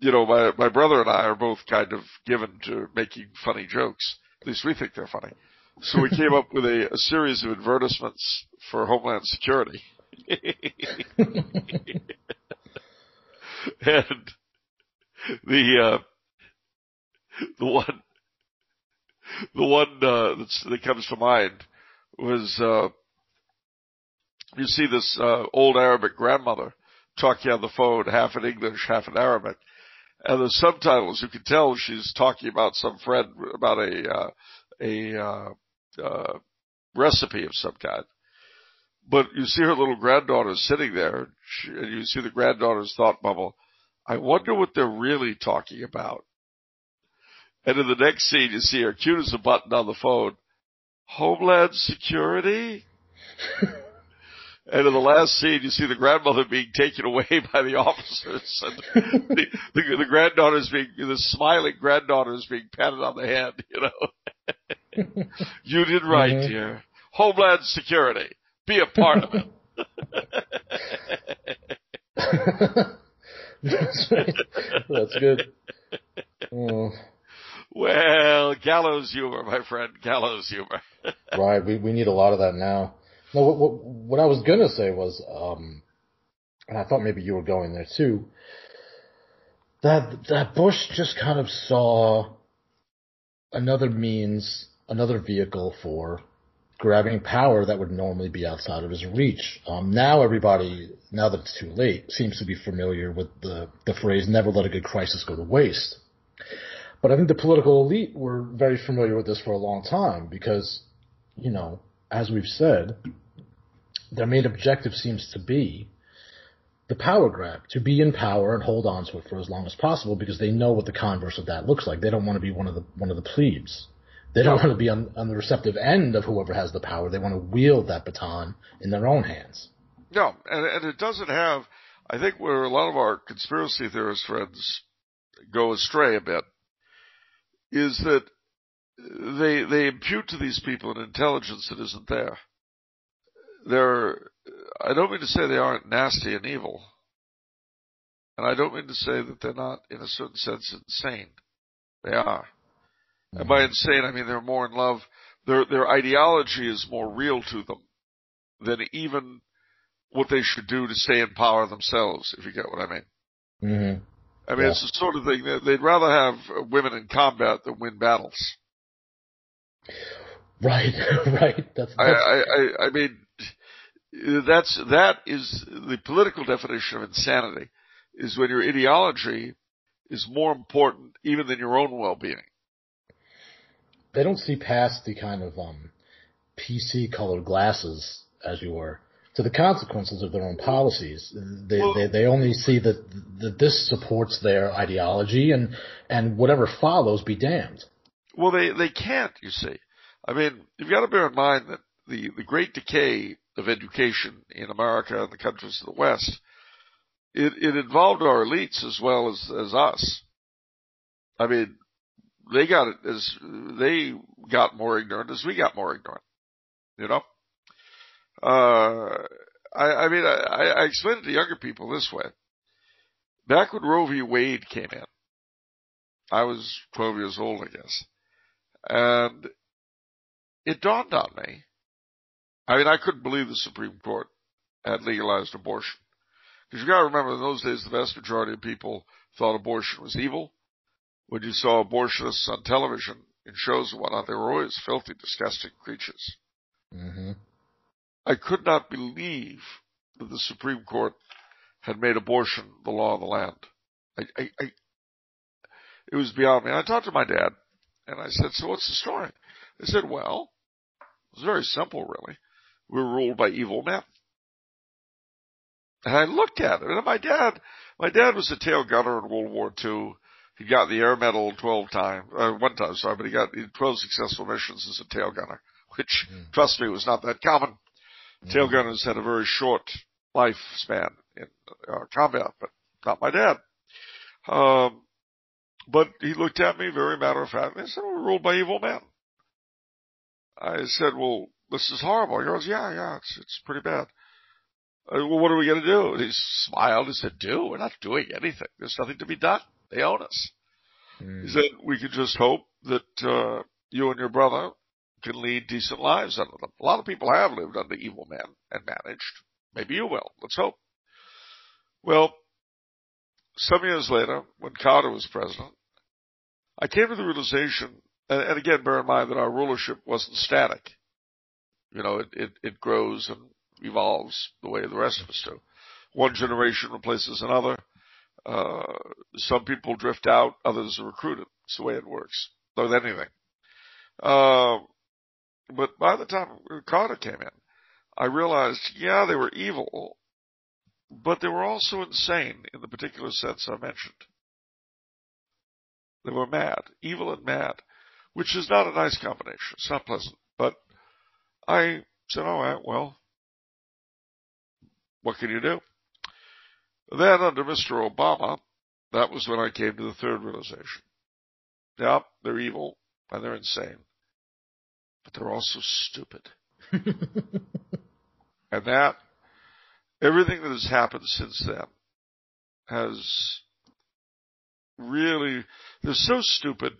You know, my, my brother and I are both kind of given to making funny jokes. At least we think they're funny. So we came up with a, a series of advertisements for Homeland Security. And the, uh, the one, the one, uh, that's, that comes to mind was, uh, you see this, uh, old Arabic grandmother talking on the phone, half in English, half in Arabic. And the subtitles, you can tell she's talking about some friend, about a, uh, a, uh, uh, recipe of some kind. But you see her little granddaughter sitting there, she, and you see the granddaughter's thought bubble. I wonder what they're really talking about. And in the next scene, you see her cute as a button on the phone. Homeland Security? And in the last scene, you see the grandmother being taken away by the officers. And the, the, the granddaughter's being, the smiling granddaughter's being patted on the head, you know. You did right, mm-hmm. dear. Homeland Security. Be a part of it. That's right. That's good. Oh. Well, gallows humor, my friend, gallows humor. Right, we we need a lot of that now. No, what, what, what I was gonna say was, um, and I thought maybe you were going there too. That that Bush just kind of saw another means, another vehicle for grabbing power that would normally be outside of his reach. Um, now everybody, now that it's too late, seems to be familiar with the, the phrase, never let a good crisis go to waste. But I think the political elite were very familiar with this for a long time because, you know, as we've said, their main objective seems to be the power grab, to be in power and hold on to it for as long as possible because they know what the converse of that looks like. They don't want to be one of the, one of the plebes. They don't want to be on, on the receptive end of whoever has the power. They want to wield that baton in their own hands. No, and, and it doesn't have, I think where a lot of our conspiracy theorist friends go astray a bit, is that they they impute to these people an intelligence that isn't there. They're, I don't mean to say they aren't nasty and evil, and I don't mean to say that they're not, in a certain sense, insane. They are. And by insane, I mean they're more in love. Their their ideology is more real to them than even what they should do to stay in power themselves, if you get what I mean. Mm-hmm. I mean, yeah. It's the sort of thing that they'd rather have women in combat than win battles. Right, right. That's, that's... I, I, I mean, that's that is the political definition of insanity, is when your ideology is more important even than your own well-being. They don't see past the kind of um, P C-colored glasses, as you were, to the consequences of their own policies. They well, they, they only see that, that this supports their ideology, and, and whatever follows, be damned. Well, they, they can't, you see. I mean, you've got to bear in mind that the, the great decay of education in America and the countries of the West, it, it involved our elites as well as, as us. I mean... They got it as they got more ignorant as we got more ignorant, you know. Uh, I, I mean, I, I explained it to younger people this way. Back when Roe v. Wade came in, I was twelve years old, I guess, and it dawned on me. I mean, I couldn't believe the Supreme Court had legalized abortion because you got to remember in those days the vast majority of people thought abortion was evil. When you saw abortionists on television in shows and whatnot, they were always filthy, disgusting creatures. Mm-hmm. I could not believe that the Supreme Court had made abortion the law of the land. I, I, I, it was beyond me. And I talked to my dad, and I said, so what's the story? He said, well, it was very simple, really. We were ruled by evil men. And I looked at it, and my dad, my dad was a tail gunner in World War Two. He got the Air Medal twelve times, uh, one time, sorry, but he got twelve successful missions as a tail gunner, which, mm. trust me, was not that common. Mm. Tail gunners had a very short lifespan in uh, combat, but not my dad. Um, but he looked at me very matter of fact, and he said, "We're ruled by evil men." I said, "Well, this is horrible." He goes, "Yeah, yeah, it's it's pretty bad." I said, "Well, what are we going to do?" And he smiled and said, "Do? We're not doing anything. There's nothing to be done. They own us." Mm. He said, "We can just hope that uh, you and your brother can lead decent lives under them. A lot of people have lived under evil men and managed. Maybe you will. Let's hope." Well, some years later, when Carter was president, I came to the realization, and, and again, bear in mind that our rulership wasn't static. You know, it, it, it grows and evolves the way the rest of us do. One generation replaces another. Uh, some people drift out, others are recruited. It's the way it works, with anything. Uh, but by the time Carter came in, I realized, yeah, they were evil, but they were also insane in the particular sense I mentioned. They were mad, evil and mad, which is not a nice combination. It's not pleasant. But I said, all right, well, what can you do? Then under Mister Obama, that was when I came to the third realization. Yeah, they're evil and they're insane, but they're also stupid. And that, everything that has happened since then has really, they're so stupid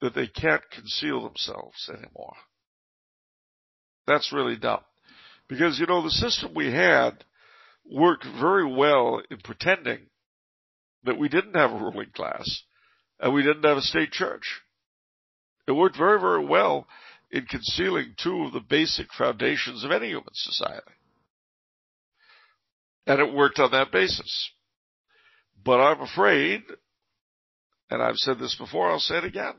that they can't conceal themselves anymore. That's really dumb. Because, you know, the system we had worked very well in pretending that we didn't have a ruling class and we didn't have a state church. It worked very, very well in concealing two of the basic foundations of any human society. And it worked on that basis. But I'm afraid, and I've said this before, I'll say it again,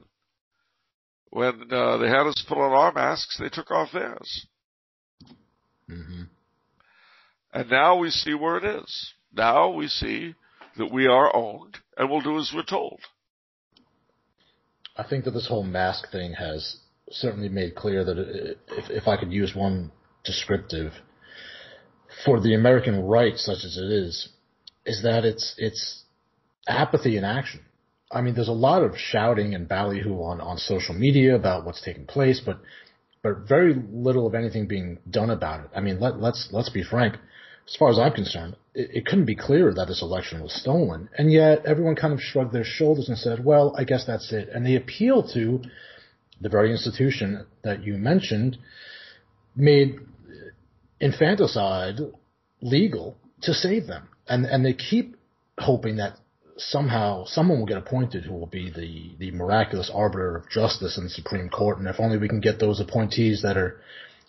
when uh, they had us put on our masks, they took off theirs. Mm-hmm. And now we see where it is. Now we see that we are owned and will do as we're told. I think that this whole mask thing has certainly made clear that it, if, if I could use one descriptive for the American right, such as it is, is that it's it's apathy in action. I mean, there's a lot of shouting and ballyhoo on, on social media about what's taking place, but but very little of anything being done about it. I mean, let, let's let's be frank. As far as I'm concerned, it, it couldn't be clearer that this election was stolen, and yet everyone kind of shrugged their shoulders and said, "Well, I guess that's it." And they appeal to the very institution that you mentioned made infanticide legal to save them. And and they keep hoping that somehow someone will get appointed who will be the, the miraculous arbiter of justice in the Supreme Court. And if only we can get those appointees that are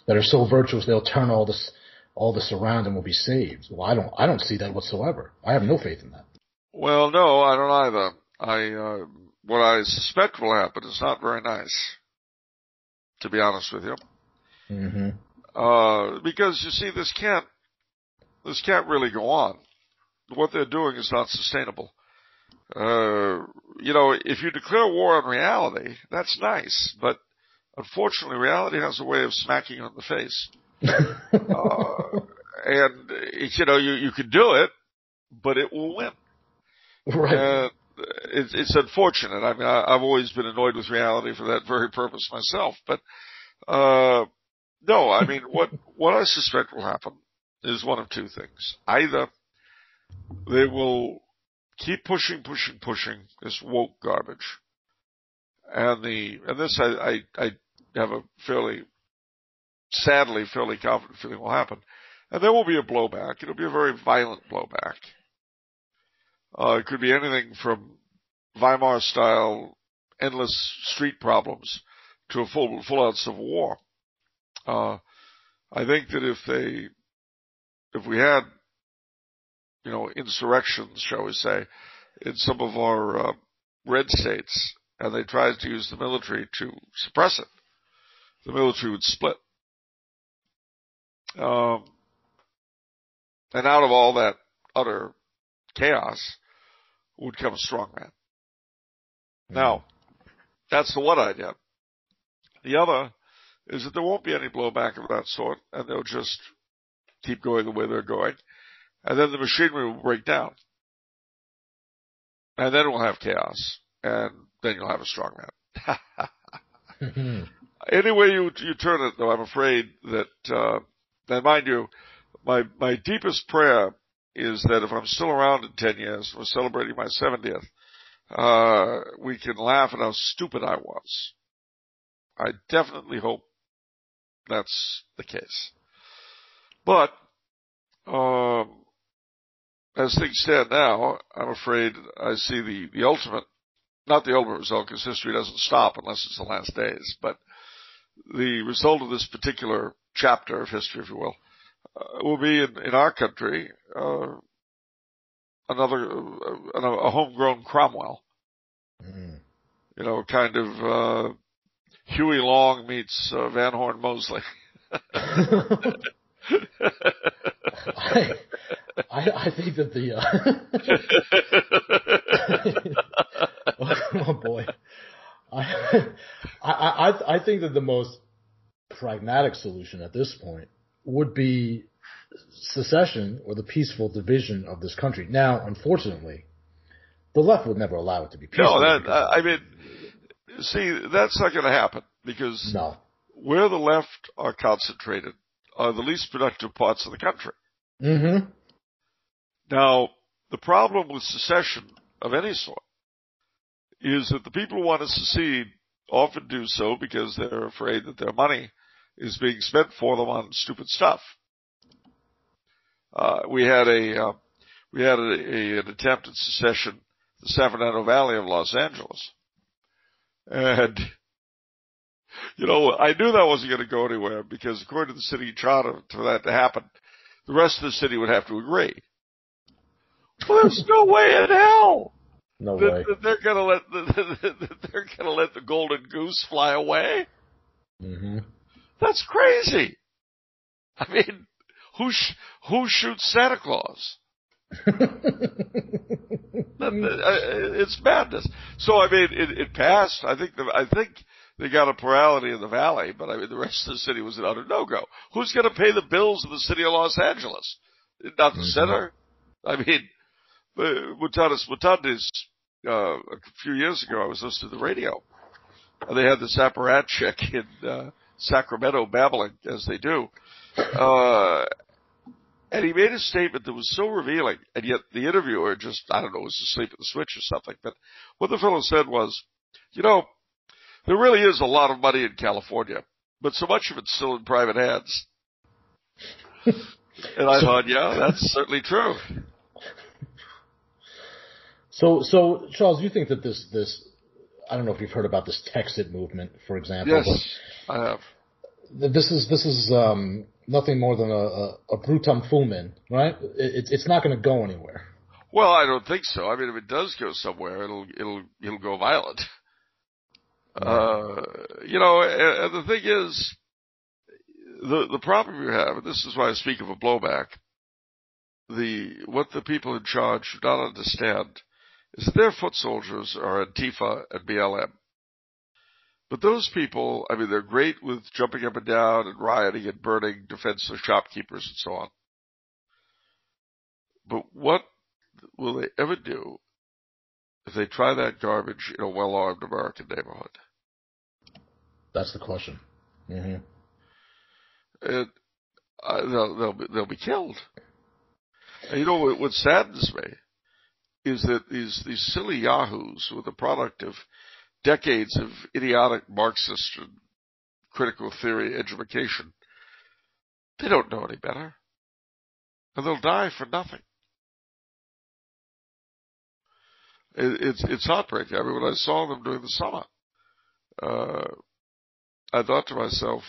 that are so virtuous, they'll turn all this all this around and we'll be saved. Well, I don't I don't see that whatsoever. I have no faith in that. Well, no, I don't either. I uh, what I suspect will happen is not very nice, to be honest with you. Mm-hmm. Uh, because you see, this can't this can't really go on. What they're doing is not sustainable. Uh, you know, if you declare war on reality, that's nice, but unfortunately, reality has a way of smacking you in the face. uh, and you know, you you can do it, but it will win. Right. And it's it's unfortunate. I mean, I, I've always been annoyed with reality for that very purpose myself. But uh, no, I mean, what what I suspect will happen is one of two things. Either they will keep pushing, pushing, pushing this woke garbage. And the and this I, I, I have a fairly, sadly, fairly confident feeling will happen. And there will be a blowback. It'll be a very violent blowback. Uh, it could be anything from Weimar-style endless street problems to a full, full-out civil war. Uh, I think that if they, if we had you know, insurrections, shall we say, in some of our uh, red states, and they tried to use the military to suppress it, the military would split. Um, and out of all that utter chaos would come a strong man. Now, that's the one idea. The other is that there won't be any blowback of that sort, and they'll just keep going the way they're going. and then the machinery will break down. And then we'll have chaos, and then you'll have a strong man. Any way you, you turn it, though, I'm afraid that, uh, and mind you, my, my deepest prayer is that if I'm still around in ten years, we're celebrating my seventieth, uh, we can laugh at how stupid I was. I definitely hope that's the case. But, um, as things stand now, I'm afraid I see the, the ultimate, not the ultimate result, because history doesn't stop unless it's the last days, but the result of this particular chapter of history, if you will, uh, will be in, in our country uh, another uh, a homegrown Cromwell. Mm-hmm. You know, kind of uh, Huey Long meets uh, Van Horn Moseley. I, I, I think that the uh, oh, oh boy, I, I I think that the most pragmatic solution at this point would be secession or the peaceful division of this country. Now, unfortunately, the left would never allow it to be peaceful. No, that I mean, see, that's not going to happen because no. Where the left are concentrated are the least productive parts of the country. Mm-hmm. Now, the problem with secession of any sort is that the people who want to secede often do so because they're afraid that their money is being spent for them on stupid stuff. Uh, we had a uh, we had a, a, an attempt at secession in the San Fernando Valley of Los Angeles, and you know, I knew that wasn't going to go anywhere because according to the city charter, for that to happen, the rest of the city would have to agree. Well, there's no way in hell no that, way. that they're going to let the, that they're going to let the golden goose fly away. Mm-hmm. That's crazy. I mean, who sh- who shoots Santa Claus? It's madness. So I mean, it, it passed. I think the, I think. They got a plurality in the valley, but I mean, the rest of the city was an utter no-go. Who's going to pay the bills of the city of Los Angeles? Not the mm-hmm. center. I mean, Mutatis Mutandis, uh, a few years ago, I was listening to the radio, and they had this apparatchik in uh, Sacramento babbling, as they do. Uh, and he made a statement that was so revealing, and yet the interviewer just, I don't know, was asleep at the switch or something. But what the fellow said was, you know, there really is a lot of money in California, but so much of it's still in private hands. And I so, thought, yeah, that's certainly true. So, so Charles, you think that this, this, I don't know if you've heard about this Texit movement, for example. Yes, but I have. This is this is um, nothing more than a, a, a brutum fulmen, right? It, it's not going to go anywhere. Well, I don't think so. I mean, if it does go somewhere, it'll it'll it'll go violent. Uh, you know, and the thing is, the the problem you have, and this is why I speak of a blowback, the what the people in charge do not understand is that their foot soldiers are Antifa and B L M. But those people, I mean, they're great with jumping up and down and rioting and burning defenseless shopkeepers and so on. But what will they ever do if they try that garbage in a well-armed American neighborhood? That's the question. Mm-hmm. And, uh, they'll, they'll, be, they'll be killed. And you know what, what saddens me is that these, these silly yahoos who are the product of decades of idiotic Marxist and critical theory education, they don't know any better. And they'll die for nothing. It, it's it's heartbreaking. I mean, when I saw them during the summer, uh, I thought to myself,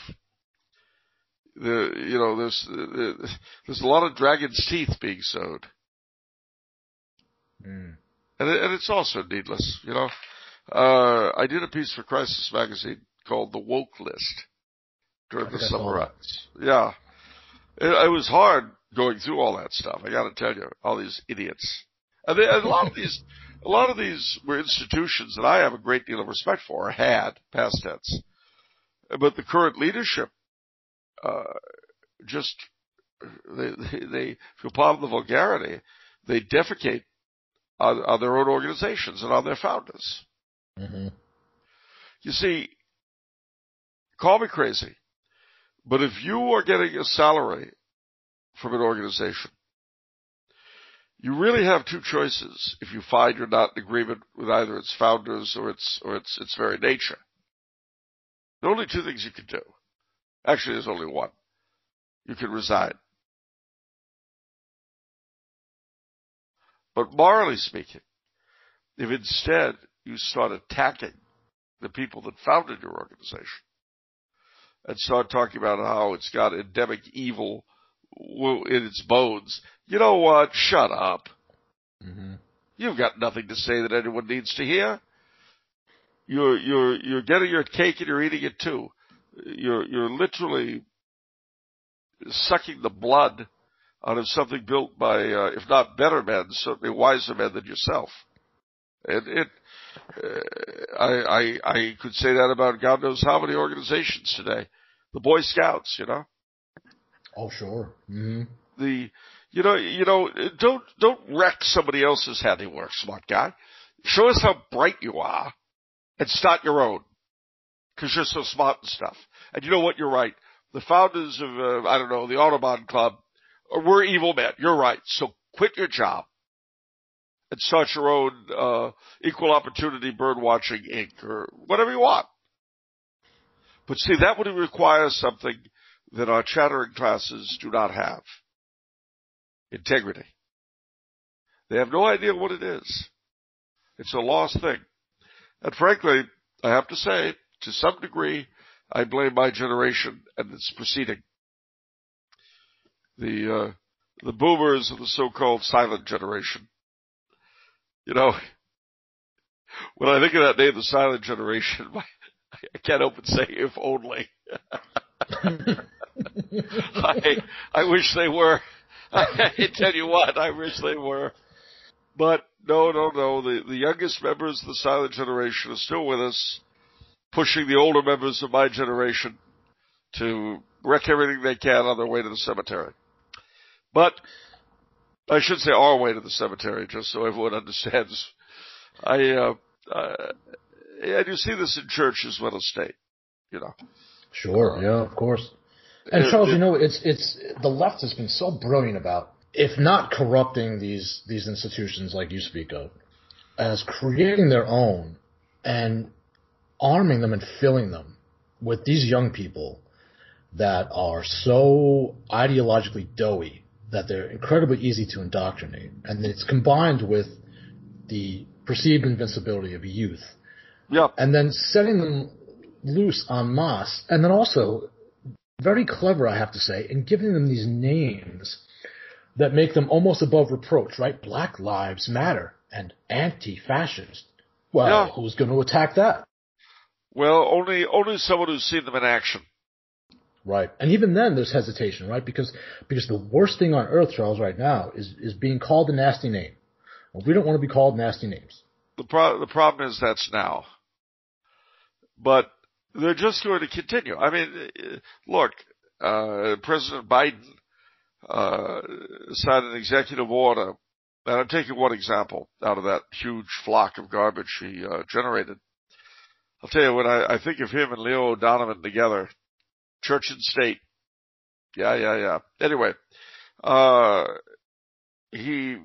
the, you know, there's the, there's a lot of dragon's teeth being sowed, mm. and it, and it's also needless. You know, uh, I did a piece for Crisis Magazine called "The Woke List" during the summer months. Yeah, it, it was hard going through all that stuff. I got to tell you, all these idiots, and, they, and a lot of these. A lot of these were institutions that I have a great deal of respect for, or had, past tense. But the current leadership uh, just they, they, they for part of the vulgarity, they defecate on, on their own organizations and on their founders. Mm-hmm. You see, call me crazy, but if you are getting a salary from an organization, you really have two choices if you find you're not in agreement with either its founders or its or its its very nature. There are only two things you can do. Actually, there's only one. You can resign. But morally speaking, if instead you start attacking the people that founded your organization and start talking about how it's got endemic evil in its bones, you know what? Shut up. Mm-hmm. You've got nothing to say that anyone needs to hear. You're you're you're getting your cake and you're eating it too. You're you're literally sucking the blood out of something built by, uh, if not better men, certainly wiser men than yourself. And it, uh, I I I could say that about God knows how many organizations today. The Boy Scouts, you know. Oh sure. Mm-hmm. The you know you know don't don't wreck somebody else's handiwork, smart guy. Show us how bright you are, and start your own, because you're so smart and stuff. And you know what? You're right. The founders of uh, I don't know the Audubon Club were evil men. You're right. So quit your job and start your own uh, equal opportunity bird watching incorporated or whatever you want. But see, that would require something that our chattering classes do not have. Integrity. They have no idea what it is. It's a lost thing. And frankly, I have to say, to some degree, I blame my generation and its preceding. The, uh, the boomers of the so-called silent generation. You know, when I think of that name, the silent generation, I can't help but say, if only. I, I wish they were. I, I tell you what, I wish they were. But no, no, no. The, the youngest members of the silent generation are still with us, pushing the older members of my generation to wreck everything they can on their way to the cemetery. But I should say our way to the cemetery, just so everyone understands. I, uh, uh, and you see this in church as well as state, you know. Sure, yeah, of course. And Charles, you know, it's it's the left has been so brilliant about, if not corrupting these these institutions like you speak of, as creating their own and arming them and filling them with these young people that are so ideologically doughy that they're incredibly easy to indoctrinate. And it's combined with the perceived invincibility of youth. Yep. And then setting them loose en masse, and then also very clever, I have to say, in giving them these names that make them almost above reproach, right? Black Lives Matter and anti-fascist. Well, yeah. Who's going to attack that? Well, only only someone who's seen them in action. Right. And even then there's hesitation, right? Because because the worst thing on earth, Charles, right now is, is being called a nasty name. Well, we don't want to be called nasty names. The, pro- the problem is that's now. But they're just going to continue. I mean, look, uh, President Biden uh, signed an executive order, and I'm taking one example out of that huge flock of garbage he uh, generated. I'll tell you, when I, I think of him and Leo Donovan together, church and state, yeah, yeah, yeah. Anyway, uh, he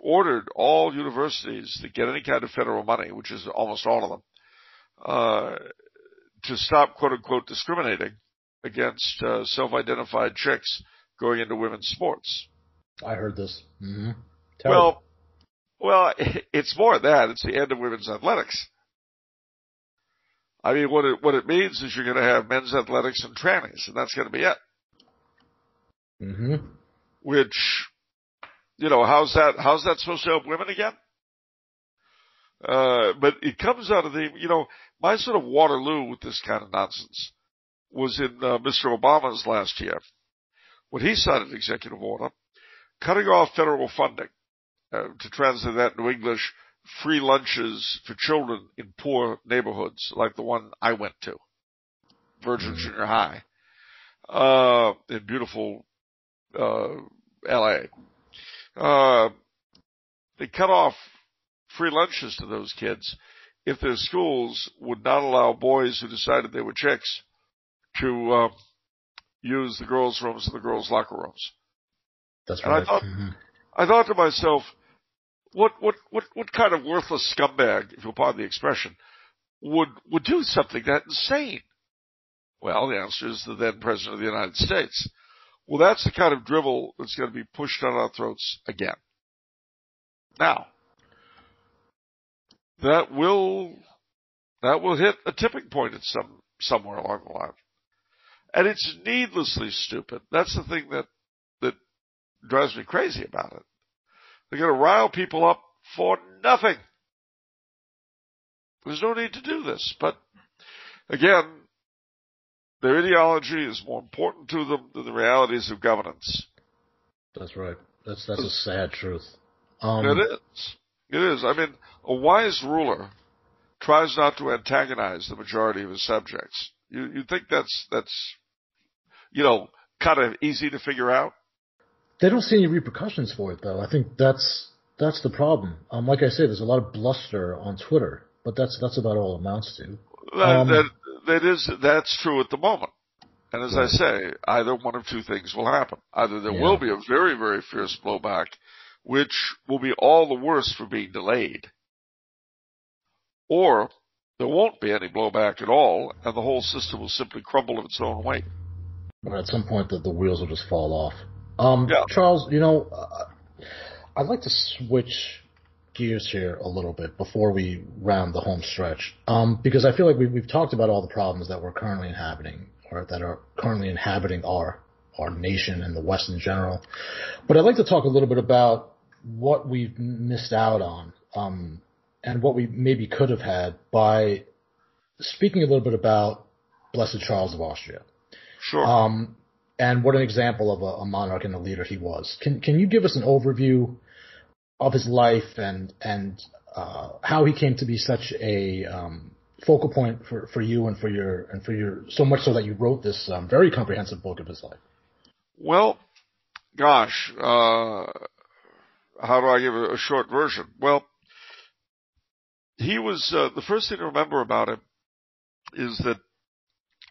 ordered all universities that get any kind of federal money, which is almost all of them, uh, to stop, quote-unquote, discriminating against uh, self-identified chicks going into women's sports. I heard this. Mm-hmm. Well, well, it's more than that. It's the end of women's athletics. I mean, what it, what it means is you're going to have men's athletics and trannies, and that's going to be it. Mm-hmm. Which, you know, how's that, how's that supposed to help women again? Uh, but it comes out of the, you know, my sort of Waterloo with this kind of nonsense was in uh, Mister Obama's last year, when he signed an executive order cutting off federal funding, uh, to translate that into English, free lunches for children in poor neighborhoods like the one I went to, Virgin Junior High, uh, in beautiful uh, L A. Uh, they cut off free lunches to those kids if their schools would not allow boys who decided they were chicks to uh, use the girls' rooms and the girls' locker rooms. That's and right. I thought, mm-hmm. I thought to myself, what, what, what, what kind of worthless scumbag, if you'll pardon the expression, would would do something that insane? Well, the answer is the then President of the United States. Well, that's the kind of drivel that's going to be pushed down our throats again. Now, that will that will hit a tipping point at some somewhere along the line, and it's needlessly stupid. That's the thing that that drives me crazy about it. They're going to rile people up for nothing. There's no need to do this, but again, their ideology is more important to them than the realities of governance. That's right. That's that's a sad truth. Um, it is. It is. I mean, a wise ruler tries not to antagonize the majority of his subjects. You you think that's that's you know kind of easy to figure out? They don't see any repercussions for it, though. I think that's that's the problem. Um, like I say, there's a lot of bluster on Twitter. But that's that's about all it amounts to. Um, that, that, that is, that's true at the moment. And as right. I say, either one of two things will happen. Either there yeah. will be a very, very fierce blowback, which will be all the worse for being delayed, or there won't be any blowback at all, and the whole system will simply crumble of its own weight. But at some point, the, the wheels will just fall off. Um, yeah. Charles, you know, uh, I'd like to switch gears here a little bit before we round the home stretch, um, because I feel like we've, we've talked about all the problems that we're currently inhabiting, or that are currently inhabiting our our nation and the West in general. But I'd like to talk a little bit about what we've missed out on, um, and what we maybe could have had, by speaking a little bit about Blessed Charles of Austria. Sure. Um, and what an example of a, a monarch and a leader he was. Can can you give us an overview of his life and and uh, how he came to be such a um, focal point for, for you and for your and for your so much so that you wrote this um, very comprehensive book of his life? Well, gosh, uh, how do I give a, a short version? Well, he was uh, the first thing to remember about him is that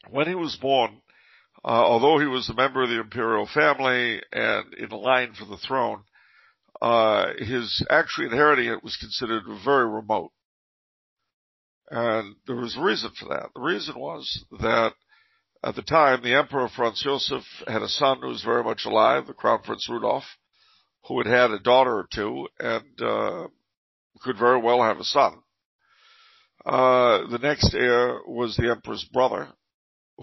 when he was born, uh, although he was a member of the imperial family and in line for the throne, Uh, his actually inheriting it was considered very remote. And there was a reason for that. The reason was that at the time, the Emperor Franz Josef had a son who was very much alive, the Crown Prince Rudolf, who had had a daughter or two and uh, could very well have a son. Uh, the next heir was the Emperor's brother,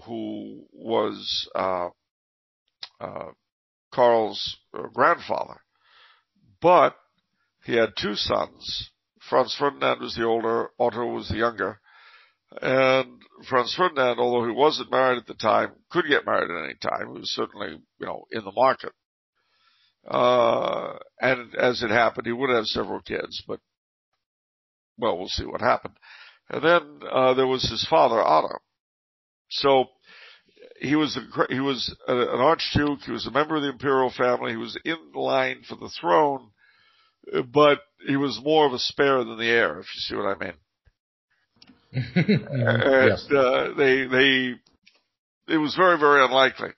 who was uh, uh, Karl's uh, grandfather. But he had two sons. Franz Ferdinand was the older, Otto was the younger. And Franz Ferdinand, although he wasn't married at the time, could get married at any time. He was certainly, you know, in the market. Uh, and as it happened, he would have several kids, but, well, we'll see what happened. And then, uh, there was his father, Otto. So, He was a, he was an archduke. He was a member of the imperial family. He was in line for the throne, but he was more of a spare than the heir, if you see what I mean. and yes. uh, they they it was very very unlikely.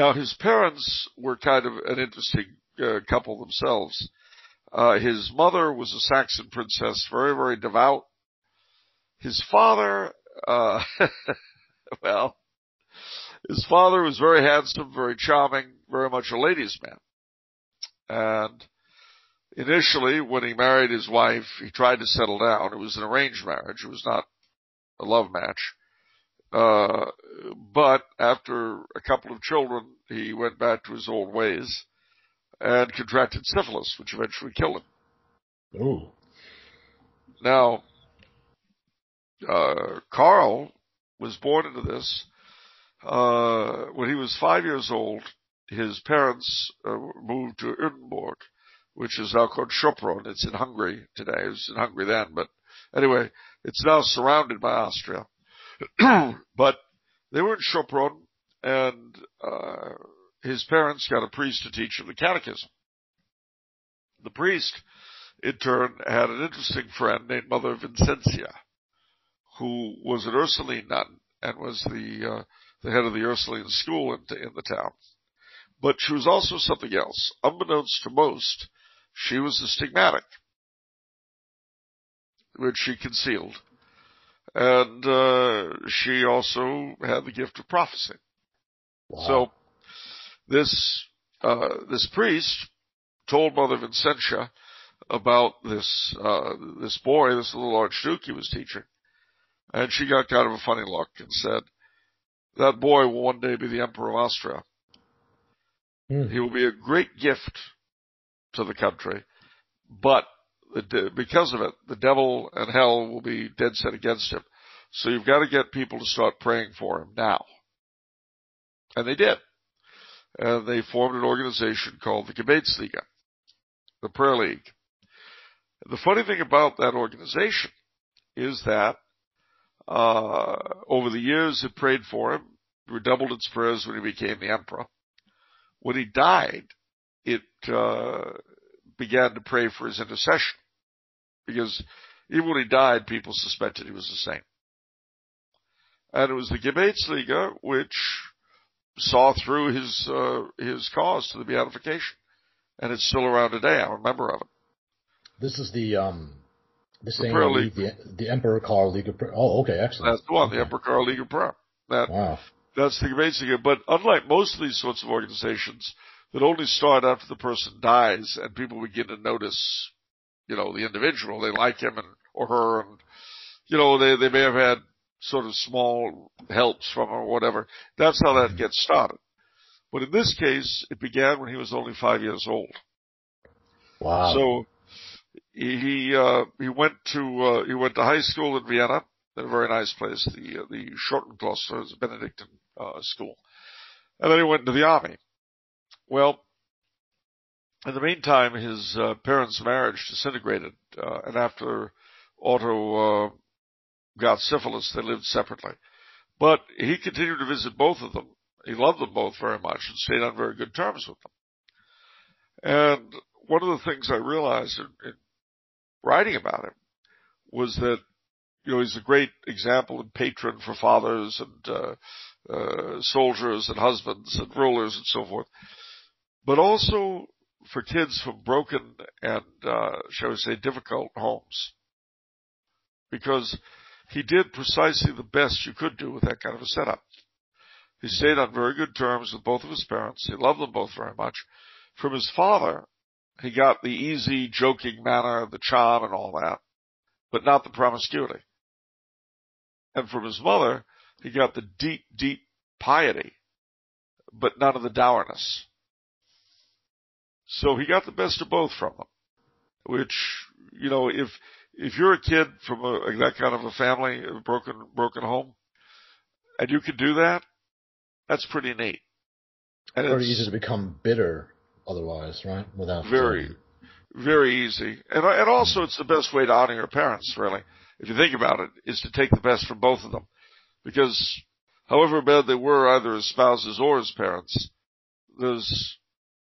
Now his parents were kind of an interesting uh, couple themselves. Uh, his mother was a Saxon princess, very very devout. His father, uh, well. His father was very handsome, very charming, very much a ladies' man. And initially, when he married his wife, he tried to settle down. It was an arranged marriage. It was not a love match. Uh, but after a couple of children, he went back to his old ways and contracted syphilis, which eventually killed him. Ooh. Now, uh, Karl was born into this. Uh, when he was five years old, his parents uh, moved to Edinburgh, which is now called Sopron. It's in Hungary today. It was in Hungary then, but anyway, it's now surrounded by Austria. But they were in Sopron, and uh, his parents got a priest to teach him the catechism. The priest, in turn, had an interesting friend named Mother Vincentia, who was an Ursuline nun and was the uh, the head of the Ursuline school in, in the town. But she was also something else. Unbeknownst to most, she was a stigmatic, which she concealed. And uh, she also had the gift of prophecy. Wow. So this uh, this priest told Mother Vincentia about this uh, this boy, this little archduke he was teaching. And she got kind of a funny look and said, "That boy will one day be the Emperor of Austria. Mm. He will be a great gift to the country, but the, because of it, the devil and hell will be dead set against him. So you've got to get people to start praying for him now." And they did. And they formed an organization called the Gebetsliga, the Prayer League. The funny thing about that organization is that Uh, over the years, it prayed for him, redoubled its prayers when he became the emperor. When he died, it uh, began to pray for his intercession, because even when he died, people suspected he was the saint. And it was the Gebetsliga which saw through his uh, his cause to the beatification, and it's still around today. I'm a member of it. This is the... Um... The, the, prayer league. the the Emperor Karl League of Prayer. Oh, okay, excellent. That's the one, okay. The Emperor Karl League of Prayer. That, wow. That's the Gebetsliga. But unlike most of these sorts of organizations that only start after the person dies and people begin to notice, you know, the individual, they like him and or her, and, you know, they, they may have had sort of small helps from or whatever. That's how that gets started. But in this case, it began when he was only five years old. Wow. So... He uh, he went to uh, he went to high school in Vienna, in a very nice place, the uh, the Schottenkloster, it's a Benedictine uh, school, and then he went into the army. Well, in the meantime, his uh, parents' marriage disintegrated, uh, and after Otto uh, got syphilis, they lived separately. But he continued to visit both of them. He loved them both very much and stayed on very good terms with them. And one of the things I realized in, in writing about him was that, you know, he's a great example and patron for fathers and uh, uh, soldiers and husbands and rulers and so forth, but also for kids from broken and, uh, shall we say, difficult homes, because he did precisely the best you could do with that kind of a setup. He stayed on very good terms with both of his parents. He loved them both very much. From his father, he got the easy, joking manner, the charm and all that, but not the promiscuity. And from his mother, he got the deep, deep piety, but none of the dourness. So he got the best of both from them, which, you know, if if you're a kid from a, that kind of a family, a broken, broken home, and you can do that, that's pretty neat. And it's pretty easy to become bitter. Otherwise, right? Without very, time. very easy, and and also it's the best way to honor your parents, really. If you think about it, is to take the best from both of them, because however bad they were, either as spouses or as parents, there's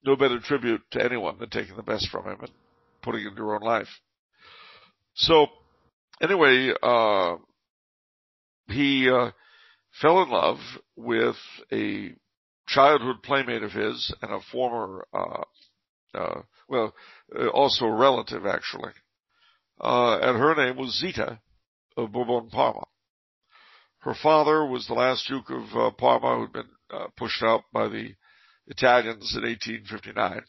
no better tribute to anyone than taking the best from him and putting it into your own life. So, anyway, uh, he uh, fell in love with a childhood playmate of his and a former, uh, uh, well, uh, also a relative, actually. Uh, and her name was Zita of Bourbon Parma. Her father was the last Duke of uh, Parma, who'd been uh, pushed out by the Italians in eighteen fifty-nine.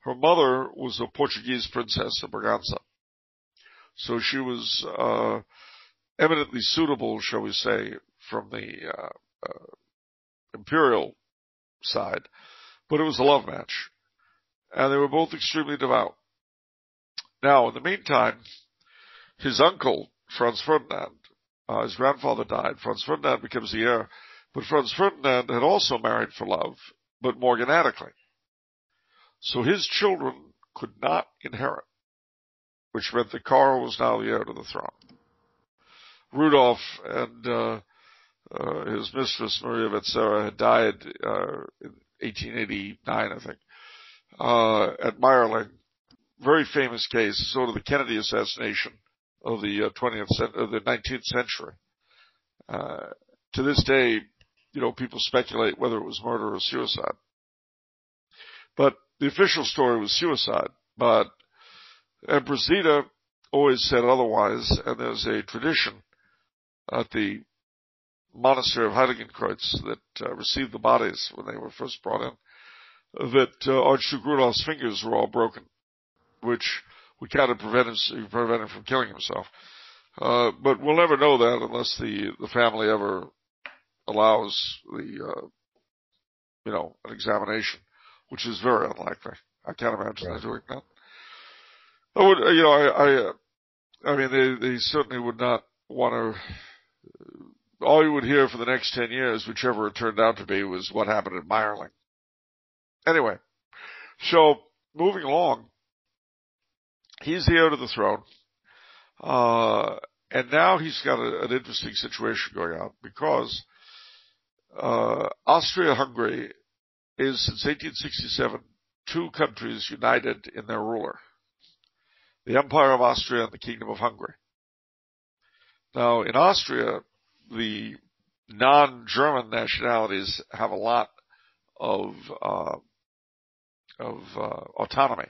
Her mother was a Portuguese princess of Braganza. So she was uh, eminently suitable, shall we say, from the uh, uh, imperial side, but it was a love match, and they were both extremely devout. Now, in the meantime, his uncle, Franz Ferdinand, uh, his grandfather died. Franz Ferdinand becomes the heir, but Franz Ferdinand had also married for love, but morganatically. So his children could not inherit, which meant that Karl was now the heir to the throne. Rudolf and uh, Uh, his mistress, Maria Vetsera, had died uh, in eighteen eighty-nine, I think, uh, at Myerling. Very famous case, sort of the Kennedy assassination of the uh, twentieth, of the nineteenth century. Uh, to this day, you know, people speculate whether it was murder or suicide. But the official story was suicide, but Empress Zita always said otherwise, and there's a tradition at the monastery of Heiligenkreuz that uh, received the bodies when they were first brought in, that uh, Archduke Rudolph's fingers were all broken, which we kind of prevent him, prevent him from killing himself. Uh, but we'll never know that unless the, the family ever allows the, uh, you know, an examination, which is very unlikely. I can't imagine right. They're doing that. I would, you know, I, I, I mean, they, they certainly would not want to. All you would hear for the next ten years, whichever it turned out to be, was what happened in Myerling. Anyway, so moving along, he's the heir to the throne, uh, and now he's got a, an interesting situation going on because uh, Austria-Hungary is, since eighteen sixty-seven, two countries united in their ruler: the Empire of Austria and the Kingdom of Hungary. Now, in Austria, the non-German nationalities have a lot of uh, of uh, autonomy.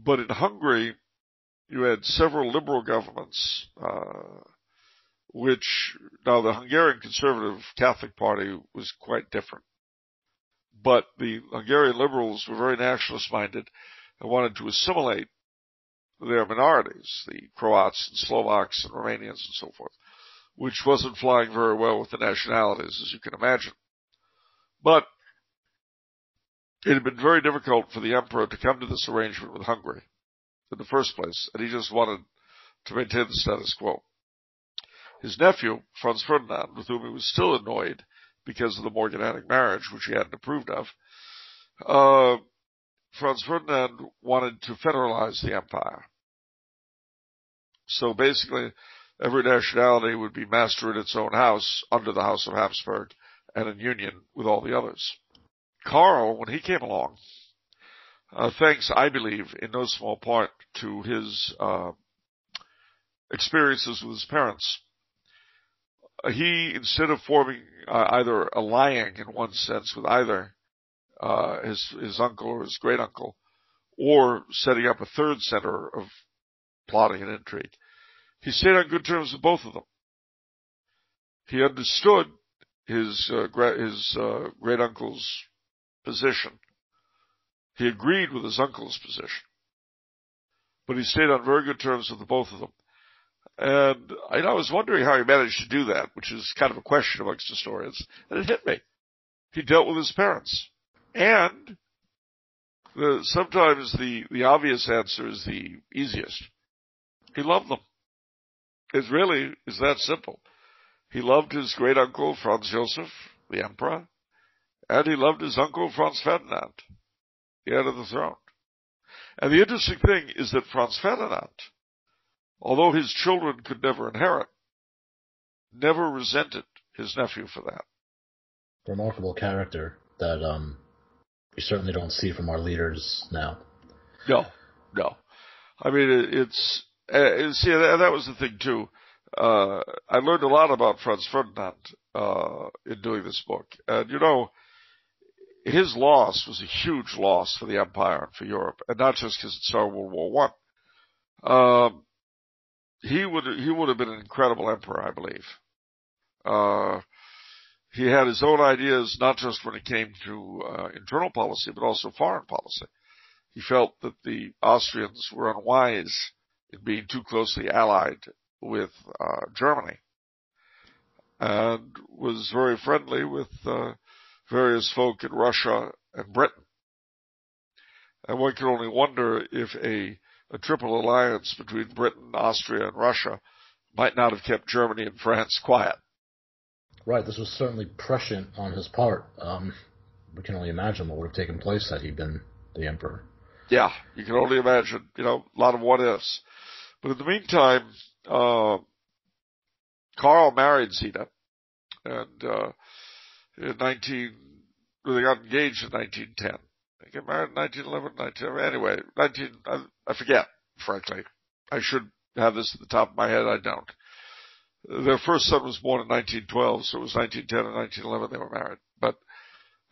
But in Hungary, you had several liberal governments, uh, which, now the Hungarian Conservative Catholic Party was quite different. But the Hungarian liberals were very nationalist-minded and wanted to assimilate their minorities, the Croats and Slovaks and Romanians and so forth, which wasn't flying very well with the nationalities, as you can imagine. But it had been very difficult for the emperor to come to this arrangement with Hungary in the first place, and he just wanted to maintain the status quo. His nephew, Franz Ferdinand, with whom he was still annoyed because of the morganatic marriage, which he hadn't approved of, uh, Franz Ferdinand wanted to federalize the empire. So basically, every nationality would be master in its own house, under the House of Habsburg, and in union with all the others. Karl, when he came along, uh, thanks, I believe, in no small part to his uh, experiences with his parents, he, instead of forming uh, either allying in one sense with either uh, his his uncle or his great-uncle, or setting up a third center of plotting and intrigue, he stayed on good terms with both of them. He understood his uh, gra- his uh, great-uncle's position. He agreed with his uncle's position, but he stayed on very good terms with the both of them. And I, I was wondering how he managed to do that, which is kind of a question amongst historians, and it hit me. He dealt with his parents. And the, sometimes the, the obvious answer is the easiest. He loved them. It really is that simple. He loved his great-uncle, Franz Josef, the emperor, and he loved his uncle, Franz Ferdinand, the heir to the throne. And the interesting thing is that Franz Ferdinand, although his children could never inherit, never resented his nephew for that. Remarkable character that um, we certainly don't see from our leaders now. No, no. I mean, it, it's... Uh, see, that, that was the thing, too. Uh, I learned a lot about Franz Ferdinand uh, in doing this book. And, you know, his loss was a huge loss for the empire and for Europe, and not just because it started World War One. Um, he would he would have been an incredible emperor, I believe. Uh, he had his own ideas, not just when it came to uh, internal policy, but also foreign policy. He felt that the Austrians were unwise in being too closely allied with uh, Germany, and was very friendly with uh, various folk in Russia and Britain. And one can only wonder if a, a triple alliance between Britain, Austria, and Russia might not have kept Germany and France quiet. Right, this was certainly prescient on his part. Um, we can only imagine what would have taken place had he been the emperor. Yeah, you can only imagine, you know, a lot of what-ifs. But in the meantime, Uh, Karl married Zita, and uh, in nineteen they got engaged in nineteen ten. They get married in nineteen eleven, nineteen eleven. Anyway, nineteen I, I forget, frankly. I should have this at the top of my head. I don't. Their first son was born in nineteen twelve, so it was nineteen ten and nineteen eleven they were married. But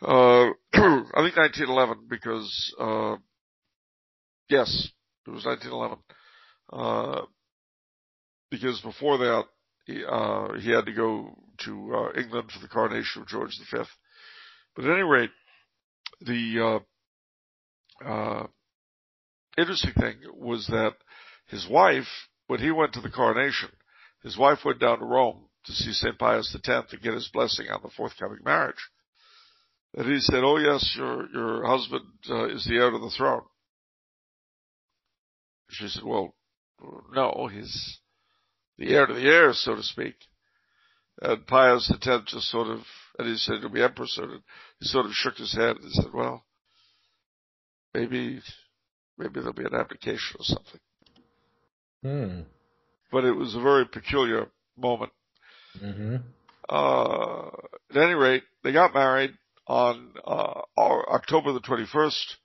uh, I think nineteen eleven because, uh, yes, it was nineteen eleven. Uh, because before that, he, uh, he had to go to uh, England for the coronation of George the Fifth. But at any rate, the uh, uh, interesting thing was that his wife, when he went to the coronation, his wife went down to Rome to see Saint Pius the Tenth to get his blessing on the forthcoming marriage. And he said, oh, yes, your your husband uh, is the heir to the throne. She said, well, no, he's the heir to the heir, so to speak. And Pius the Tenth just sort of, and he said, you'll be emperor soon. He sort of shook his head and said, well, maybe maybe there'll be an abdication or something. Hmm. But it was a very peculiar moment. Mm-hmm. Uh, at any rate, they got married on uh, October the twenty-first,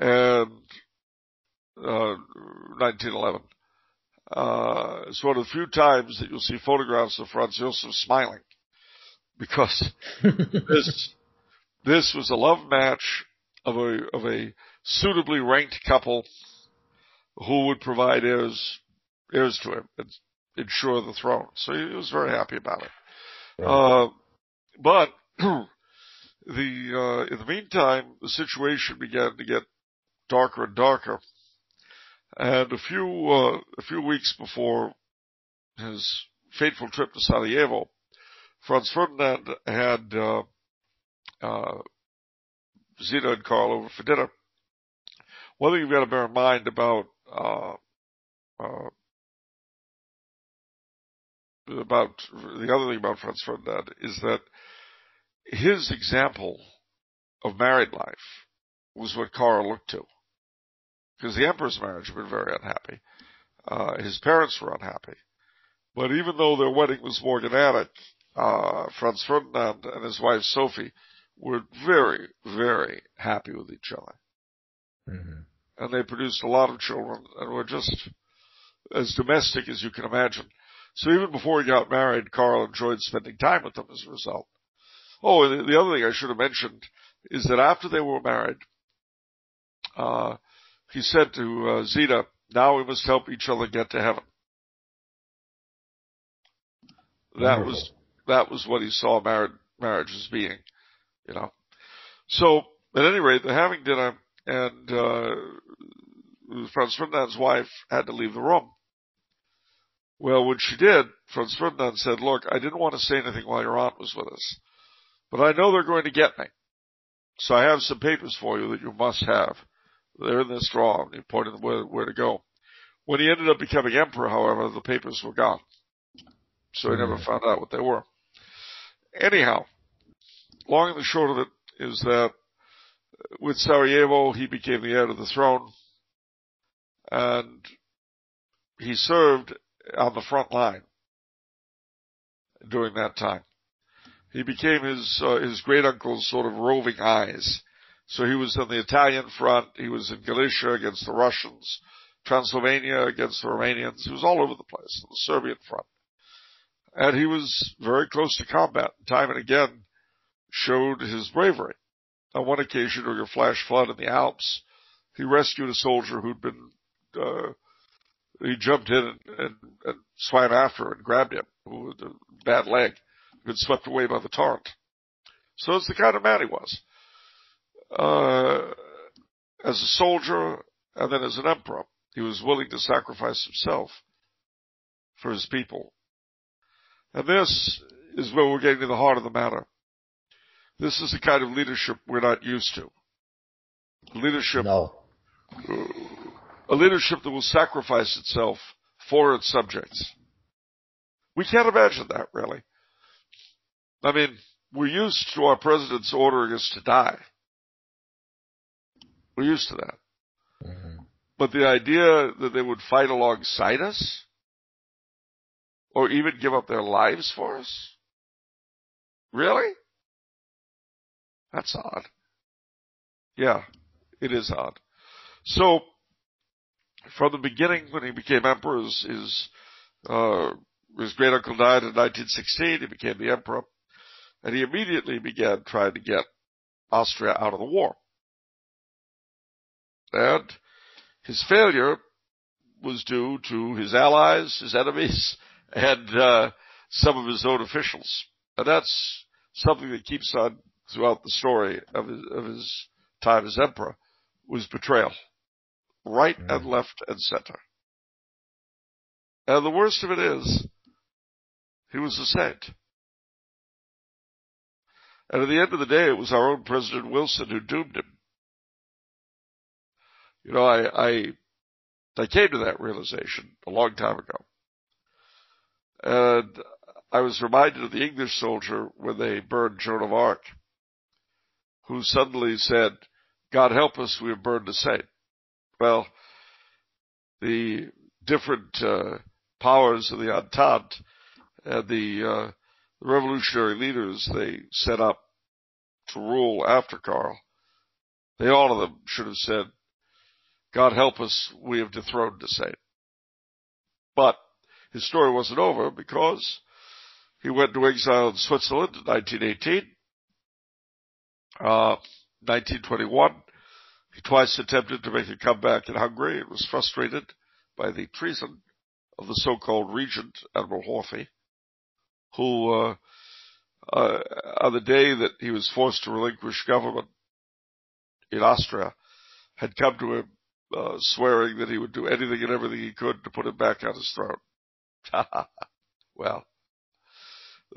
and uh, nineteen eleven. Uh, it's one of the few times that you'll see photographs of Franz Josef smiling, because this this was a love match of a of a suitably ranked couple who would provide heirs. heirs to him and ensure the throne. So he was very happy about it. Yeah. Uh, but the uh, in the meantime, the situation began to get darker and darker. And a few uh, a few weeks before his fateful trip to Sarajevo, Franz Ferdinand had uh, uh, Zita and Karl over for dinner. One thing you've got to bear in mind about uh, uh, about the other thing about Franz Ferdinand is that his example of married life was what Karl looked to, because the emperor's marriage had been very unhappy. Uh, his parents were unhappy, but even though their wedding was morganatic, uh, Franz Ferdinand and his wife Sophie were very, very happy with each other, mm-hmm. and they produced a lot of children and were just as domestic as you can imagine. So even before he got married, Karl enjoyed spending time with them as a result. Oh, and the other thing I should have mentioned is that after they were married, uh, he said to uh, Zita, now we must help each other get to heaven. That Wonderful. was that was what he saw married, marriage as being, you know. So, at any rate, they're having dinner, and uh, Franz Ferdinand's wife had to leave the room. Well, when she did, Franz Ferdinand said, look, I didn't want to say anything while your aunt was with us, but I know they're going to get me. So I have some papers for you that you must have. They're in this drawer, and he pointed them where, where to go. When he ended up becoming emperor, however, the papers were gone. So he never found out what they were. Anyhow, long and the short of it is that with Sarajevo, he became the heir to the throne, and he served on the front line during that time. He became his uh, his great-uncle's sort of roving eyes. So he was on the Italian front. He was in Galicia against the Russians, Transylvania against the Romanians. He was all over the place on the Serbian front. And he was very close to combat. Time and again showed his bravery. On one occasion, during a flash flood in the Alps, he rescued a soldier who'd been... Uh, He jumped in and, and, and swam after and grabbed him with a bad leg, who had swept away by the torrent. So it's the kind of man he was. Uh, as a soldier and then as an emperor, he was willing to sacrifice himself for his people. And this is where we're getting to the heart of the matter. This is the kind of leadership we're not used to. Leadership... No. Uh, A leadership that will sacrifice itself for its subjects. We can't imagine that, really. I mean, we're used to our presidents ordering us to die. We're used to that. Mm-hmm. But the idea that they would fight alongside us, or even give up their lives for us? Really? That's odd. Yeah, it is odd. So, from the beginning, when he became emperor, his, his, uh, his great uncle died in nineteen sixteen. He became the emperor, and he immediately began trying to get Austria out of the war. And his failure was due to his allies, his enemies, and uh, some of his own officials. And that's something that keeps on throughout the story of his, of his time as emperor, was betrayal, right and left and center. And the worst of it is, he was a saint. And at the end of the day, it was our own President Wilson who doomed him. You know, I, I, I came to that realization a long time ago. And I was reminded of the English soldier when they burned Joan of Arc, who suddenly said, God help us, we have burned a saint. Well, the different uh, powers of the Entente and the, uh, the revolutionary leaders they set up to rule after Karl, they all of them should have said, God help us, we have dethroned a saint. But his story wasn't over, because he went to exile in Switzerland in nineteen eighteen. Uh, nineteen twenty-one, he twice attempted to make a comeback in Hungary. It was frustrated by the treason of the so-called regent, Admiral Horthy, who, uh, uh, on the day that he was forced to relinquish government in Austria, had come to him Uh, swearing that he would do anything and everything he could to put him back on his throne. Well,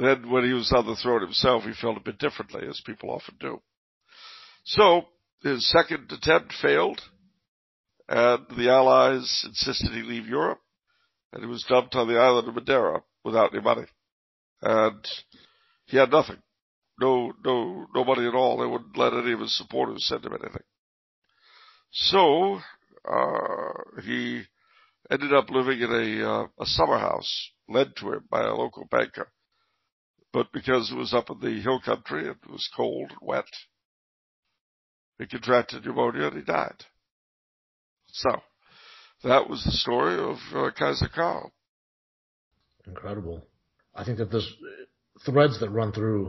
then when he was on the throne himself, he felt a bit differently, as people often do. So, his second attempt failed, and the Allies insisted he leave Europe, and he was dumped on the island of Madeira without any money. And he had nothing. No, no, no money at all. They wouldn't let any of his supporters send him anything. So, Uh, he ended up living in a, uh, a summer house led to him by a local banker. But because it was up in the hill country and it was cold and wet, he contracted pneumonia and he died. So, that was the story of uh, Kaiser Karl. Incredible. I think that there's threads that run through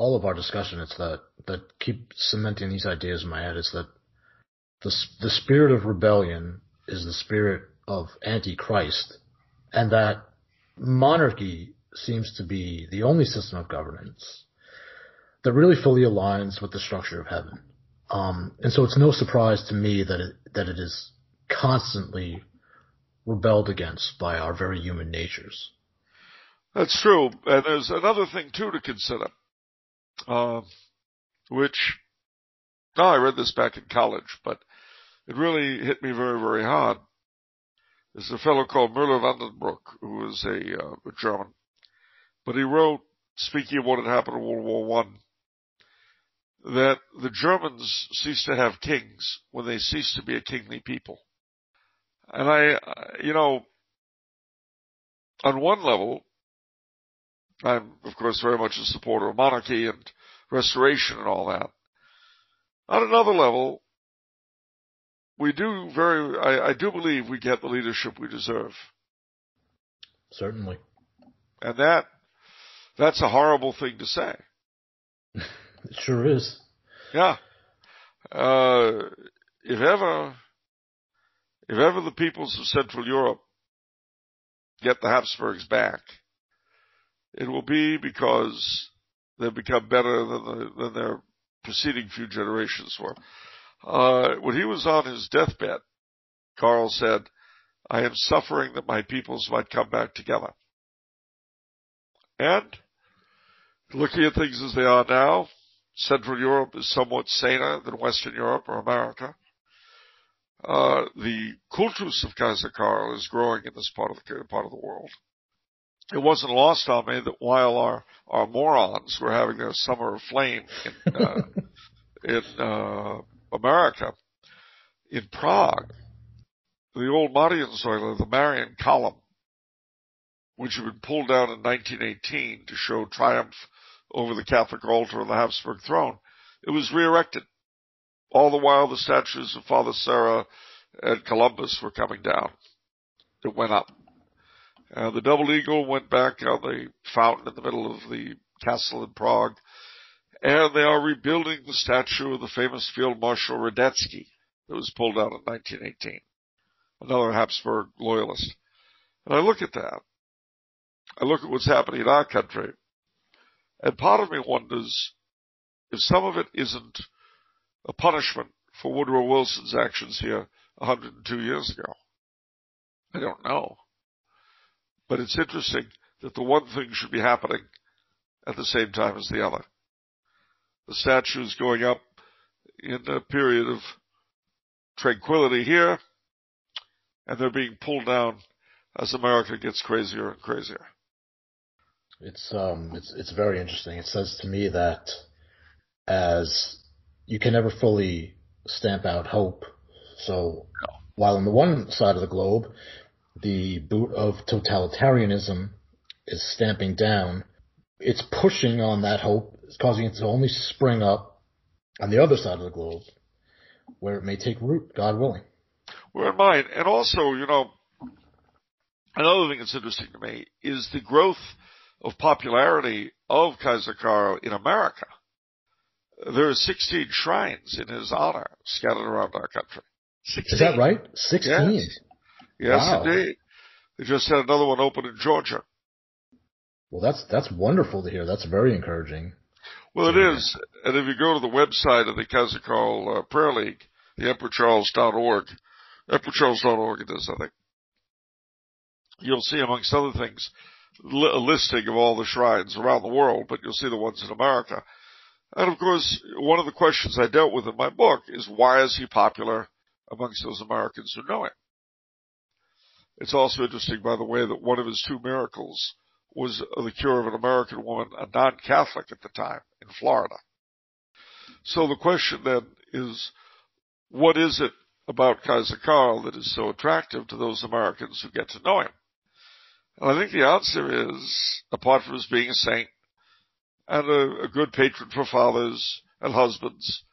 all of our discussion. It's that, that keep cementing these ideas in my head. It's that The, the spirit of rebellion is the spirit of Antichrist, and that monarchy seems to be the only system of governance that really fully aligns with the structure of heaven. Um, and so it's no surprise to me that it, that it is constantly rebelled against by our very human natures. That's true. And there's another thing, too, to consider, uh, which... No, I read this back in college, but it really hit me very, very hard. There's a fellow called Müller Vandenbroek, who was a, uh, a German, but he wrote, speaking of what had happened in World War One, that the Germans ceased to have kings when they ceased to be a kingly people. And I, you know, on one level, I'm, of course, very much a supporter of monarchy and restoration and all that. On another level, we do very, I, I do believe we get the leadership we deserve. Certainly. And that, that's a horrible thing to say. It sure is. Yeah. Uh, if ever, if ever the peoples of Central Europe get the Habsburgs back, it will be because they've become better than the, than their preceding few generations were. Uh, when he was on his deathbed, Karl said, I am suffering that my peoples might come back together. And, looking at things as they are now, Central Europe is somewhat saner than Western Europe or America. Uh, the cultus of Kaiser Karl is growing in this part of the, part of the world. It wasn't lost on me that while our, our morons were having their summer of flame in, uh, in uh, America, in Prague, the old Mariensäule, the Marian Column, which had been pulled down in nineteen eighteen to show triumph over the Catholic altar and the Habsburg throne, it was re-erected. All the while, the statues of Father Sarah and Columbus were coming down. It went up. Uh, the double eagle went back on the fountain in the middle of the castle in Prague, and they are rebuilding the statue of the famous Field Marshal Radetzky that was pulled out in nineteen eighteen, another Habsburg loyalist. And I look at that. I look at what's happening in our country, and part of me wonders if some of it isn't a punishment for Woodrow Wilson's actions here one hundred two years ago. I don't know. But it's interesting that the one thing should be happening at the same time as the other. The statue is going up in a period of tranquility here, and they're being pulled down as America gets crazier and crazier. It's um, it's it's very interesting. It says to me that as you can never fully stamp out hope. So while on the one side of the globe, the boot of totalitarianism is stamping down, it's pushing on that hope. It's causing it to only spring up on the other side of the globe, where it may take root, God willing. We're in mind. And also, you know, another thing that's interesting to me is the growth of popularity of Kaiser Karl in America. There are sixteen shrines in his honor scattered around our country. sixteen. Is that right? sixteen? Yes, yes wow. Indeed. They just had another one open in Georgia. Well, that's that's wonderful to hear. That's very encouraging. Well, it yeah. is. And if you go to the website of the Kaiser Karl uh, Prayer League, the Emperor Charles dot org, Emperor Charles dot org it is, I think, you'll see, amongst other things, li- a listing of all the shrines around the world, but you'll see the ones in America. And, of course, one of the questions I dealt with in my book is, why is he popular amongst those Americans who know him? It's also interesting, by the way, that one of his two miracles was the cure of an American woman, a non-Catholic at the time, in Florida. So the question then is, what is it about Kaiser Karl that is so attractive to those Americans who get to know him? And I think the answer is, apart from his being a saint, and a, a good patron for fathers and husbands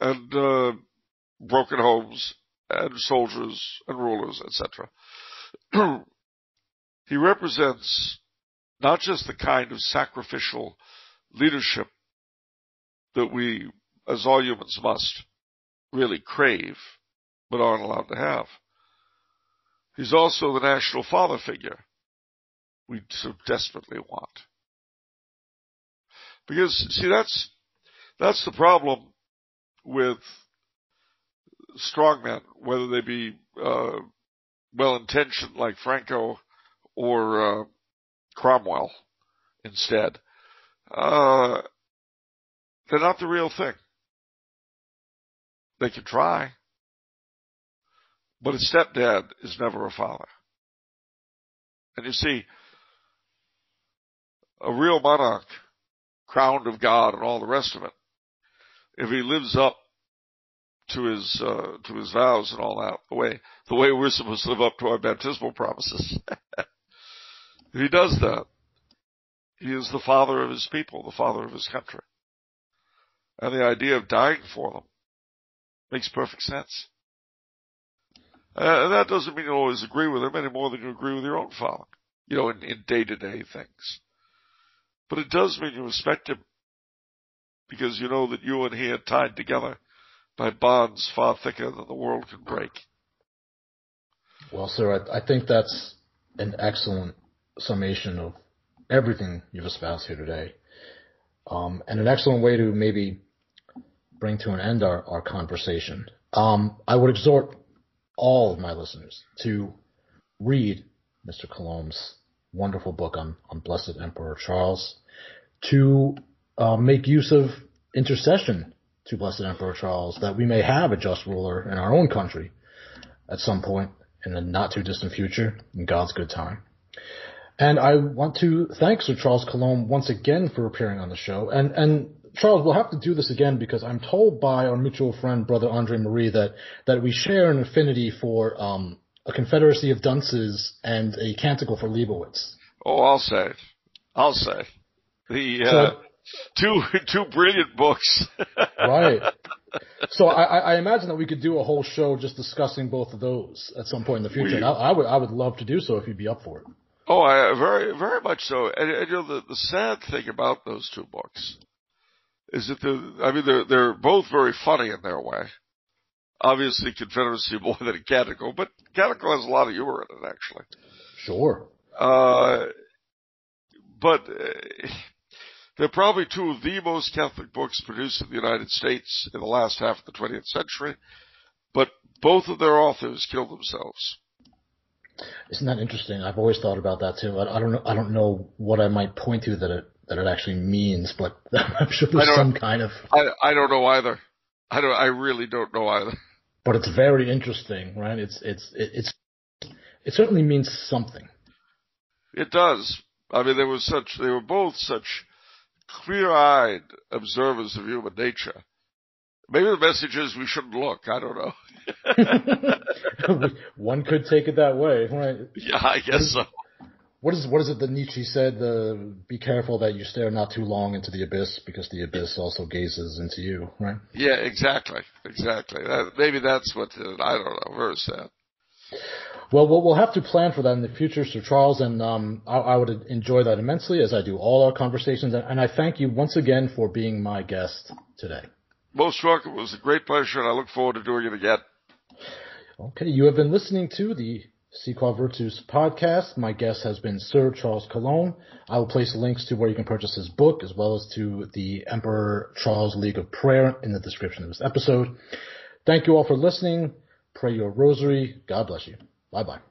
and uh, broken homes and soldiers and rulers, et cetera He represents not just the kind of sacrificial leadership that we, as all humans must, really crave but aren't allowed to have. He's also the national father figure we so desperately want. Because, see, that's that's the problem with strongmen, whether they be uh, well-intentioned like Franco or uh, Cromwell instead. Uh, they're not the real thing. They can try, but a stepdad is never a father. And you see, a real monarch, crowned of God and all the rest of it, if he lives up to his uh, to his vows and all that, the way the way we're supposed to live up to our baptismal promises, if he does that, he is the father of his people, the father of his country, and the idea of dying for them makes perfect sense. Uh, and that doesn't mean you'll always agree with him any more than you agree with your own father, you know, in, in day-to-day things. But it does mean you respect him, because you know that you and he are tied together by bonds far thicker than the world can break. Well, sir, I, I think that's an excellent summation of everything you've espoused here today, um, and an excellent way to maybe bring to an end our, our conversation. Um, I would exhort all of my listeners to read Mister Cologne's wonderful book on, on Blessed Emperor Charles, to uh, make use of intercession to Blessed Emperor Charles, that we may have a just ruler in our own country at some point in the not-too-distant future, in God's good time. And I want to thank Sir Charles Cologne once again for appearing on the show. And, and Charles, we'll have to do this again, because I'm told by our mutual friend, Brother Andre Marie, that, that we share an affinity for um, A Confederacy of Dunces and A Canticle for Leibowitz. Oh, I'll say. I'll say. The, uh, so, Two two brilliant books. Right. So I, I imagine that we could do a whole show just discussing both of those at some point in the future. We, and I, I would I would love to do so if you'd be up for it. Oh, I, very very much so. And, and you know, the, the sad thing about those two books is that they're, I mean they're they're both very funny in their way. Obviously, Confederacy more than Canticle, but Canticle has a lot of humor in it, actually. Sure. Uh, but. Uh, They're probably two of the most Catholic books produced in the United States in the last half of the twentieth century, but both of their authors killed themselves. Isn't that interesting? I've always thought about that too. I, I don't know. I don't know what I might point to that it that it actually means, but I'm sure there's some kind of. I, I don't know either. I don't. I really don't know either. But it's very interesting, right? It's it's it's it certainly means something. It does. I mean, there was such. They were both such. Clear-eyed observers of human nature. Maybe the message is we shouldn't look. I don't know. One could take it that way, right? Yeah, I guess so. What is what is it that Nietzsche said? The, be careful that you stare not too long into the abyss, because the abyss also gazes into you, right? Yeah, exactly, exactly. That, maybe that's what it, I don't know. Very sad. Well, we'll have to plan for that in the future, Sir Charles, and um, I, I would enjoy that immensely, as I do all our conversations. And I thank you once again for being my guest today. Most welcome. It was a great pleasure, and I look forward to doing it again. Okay. You have been listening to the Sequa Virtus podcast. My guest has been Sir Charles Cologne. I will place links to where you can purchase his book, as well as to the Emperor Charles League of Prayer in the description of this episode. Thank you all for listening. Pray your rosary. God bless you. Bye-bye.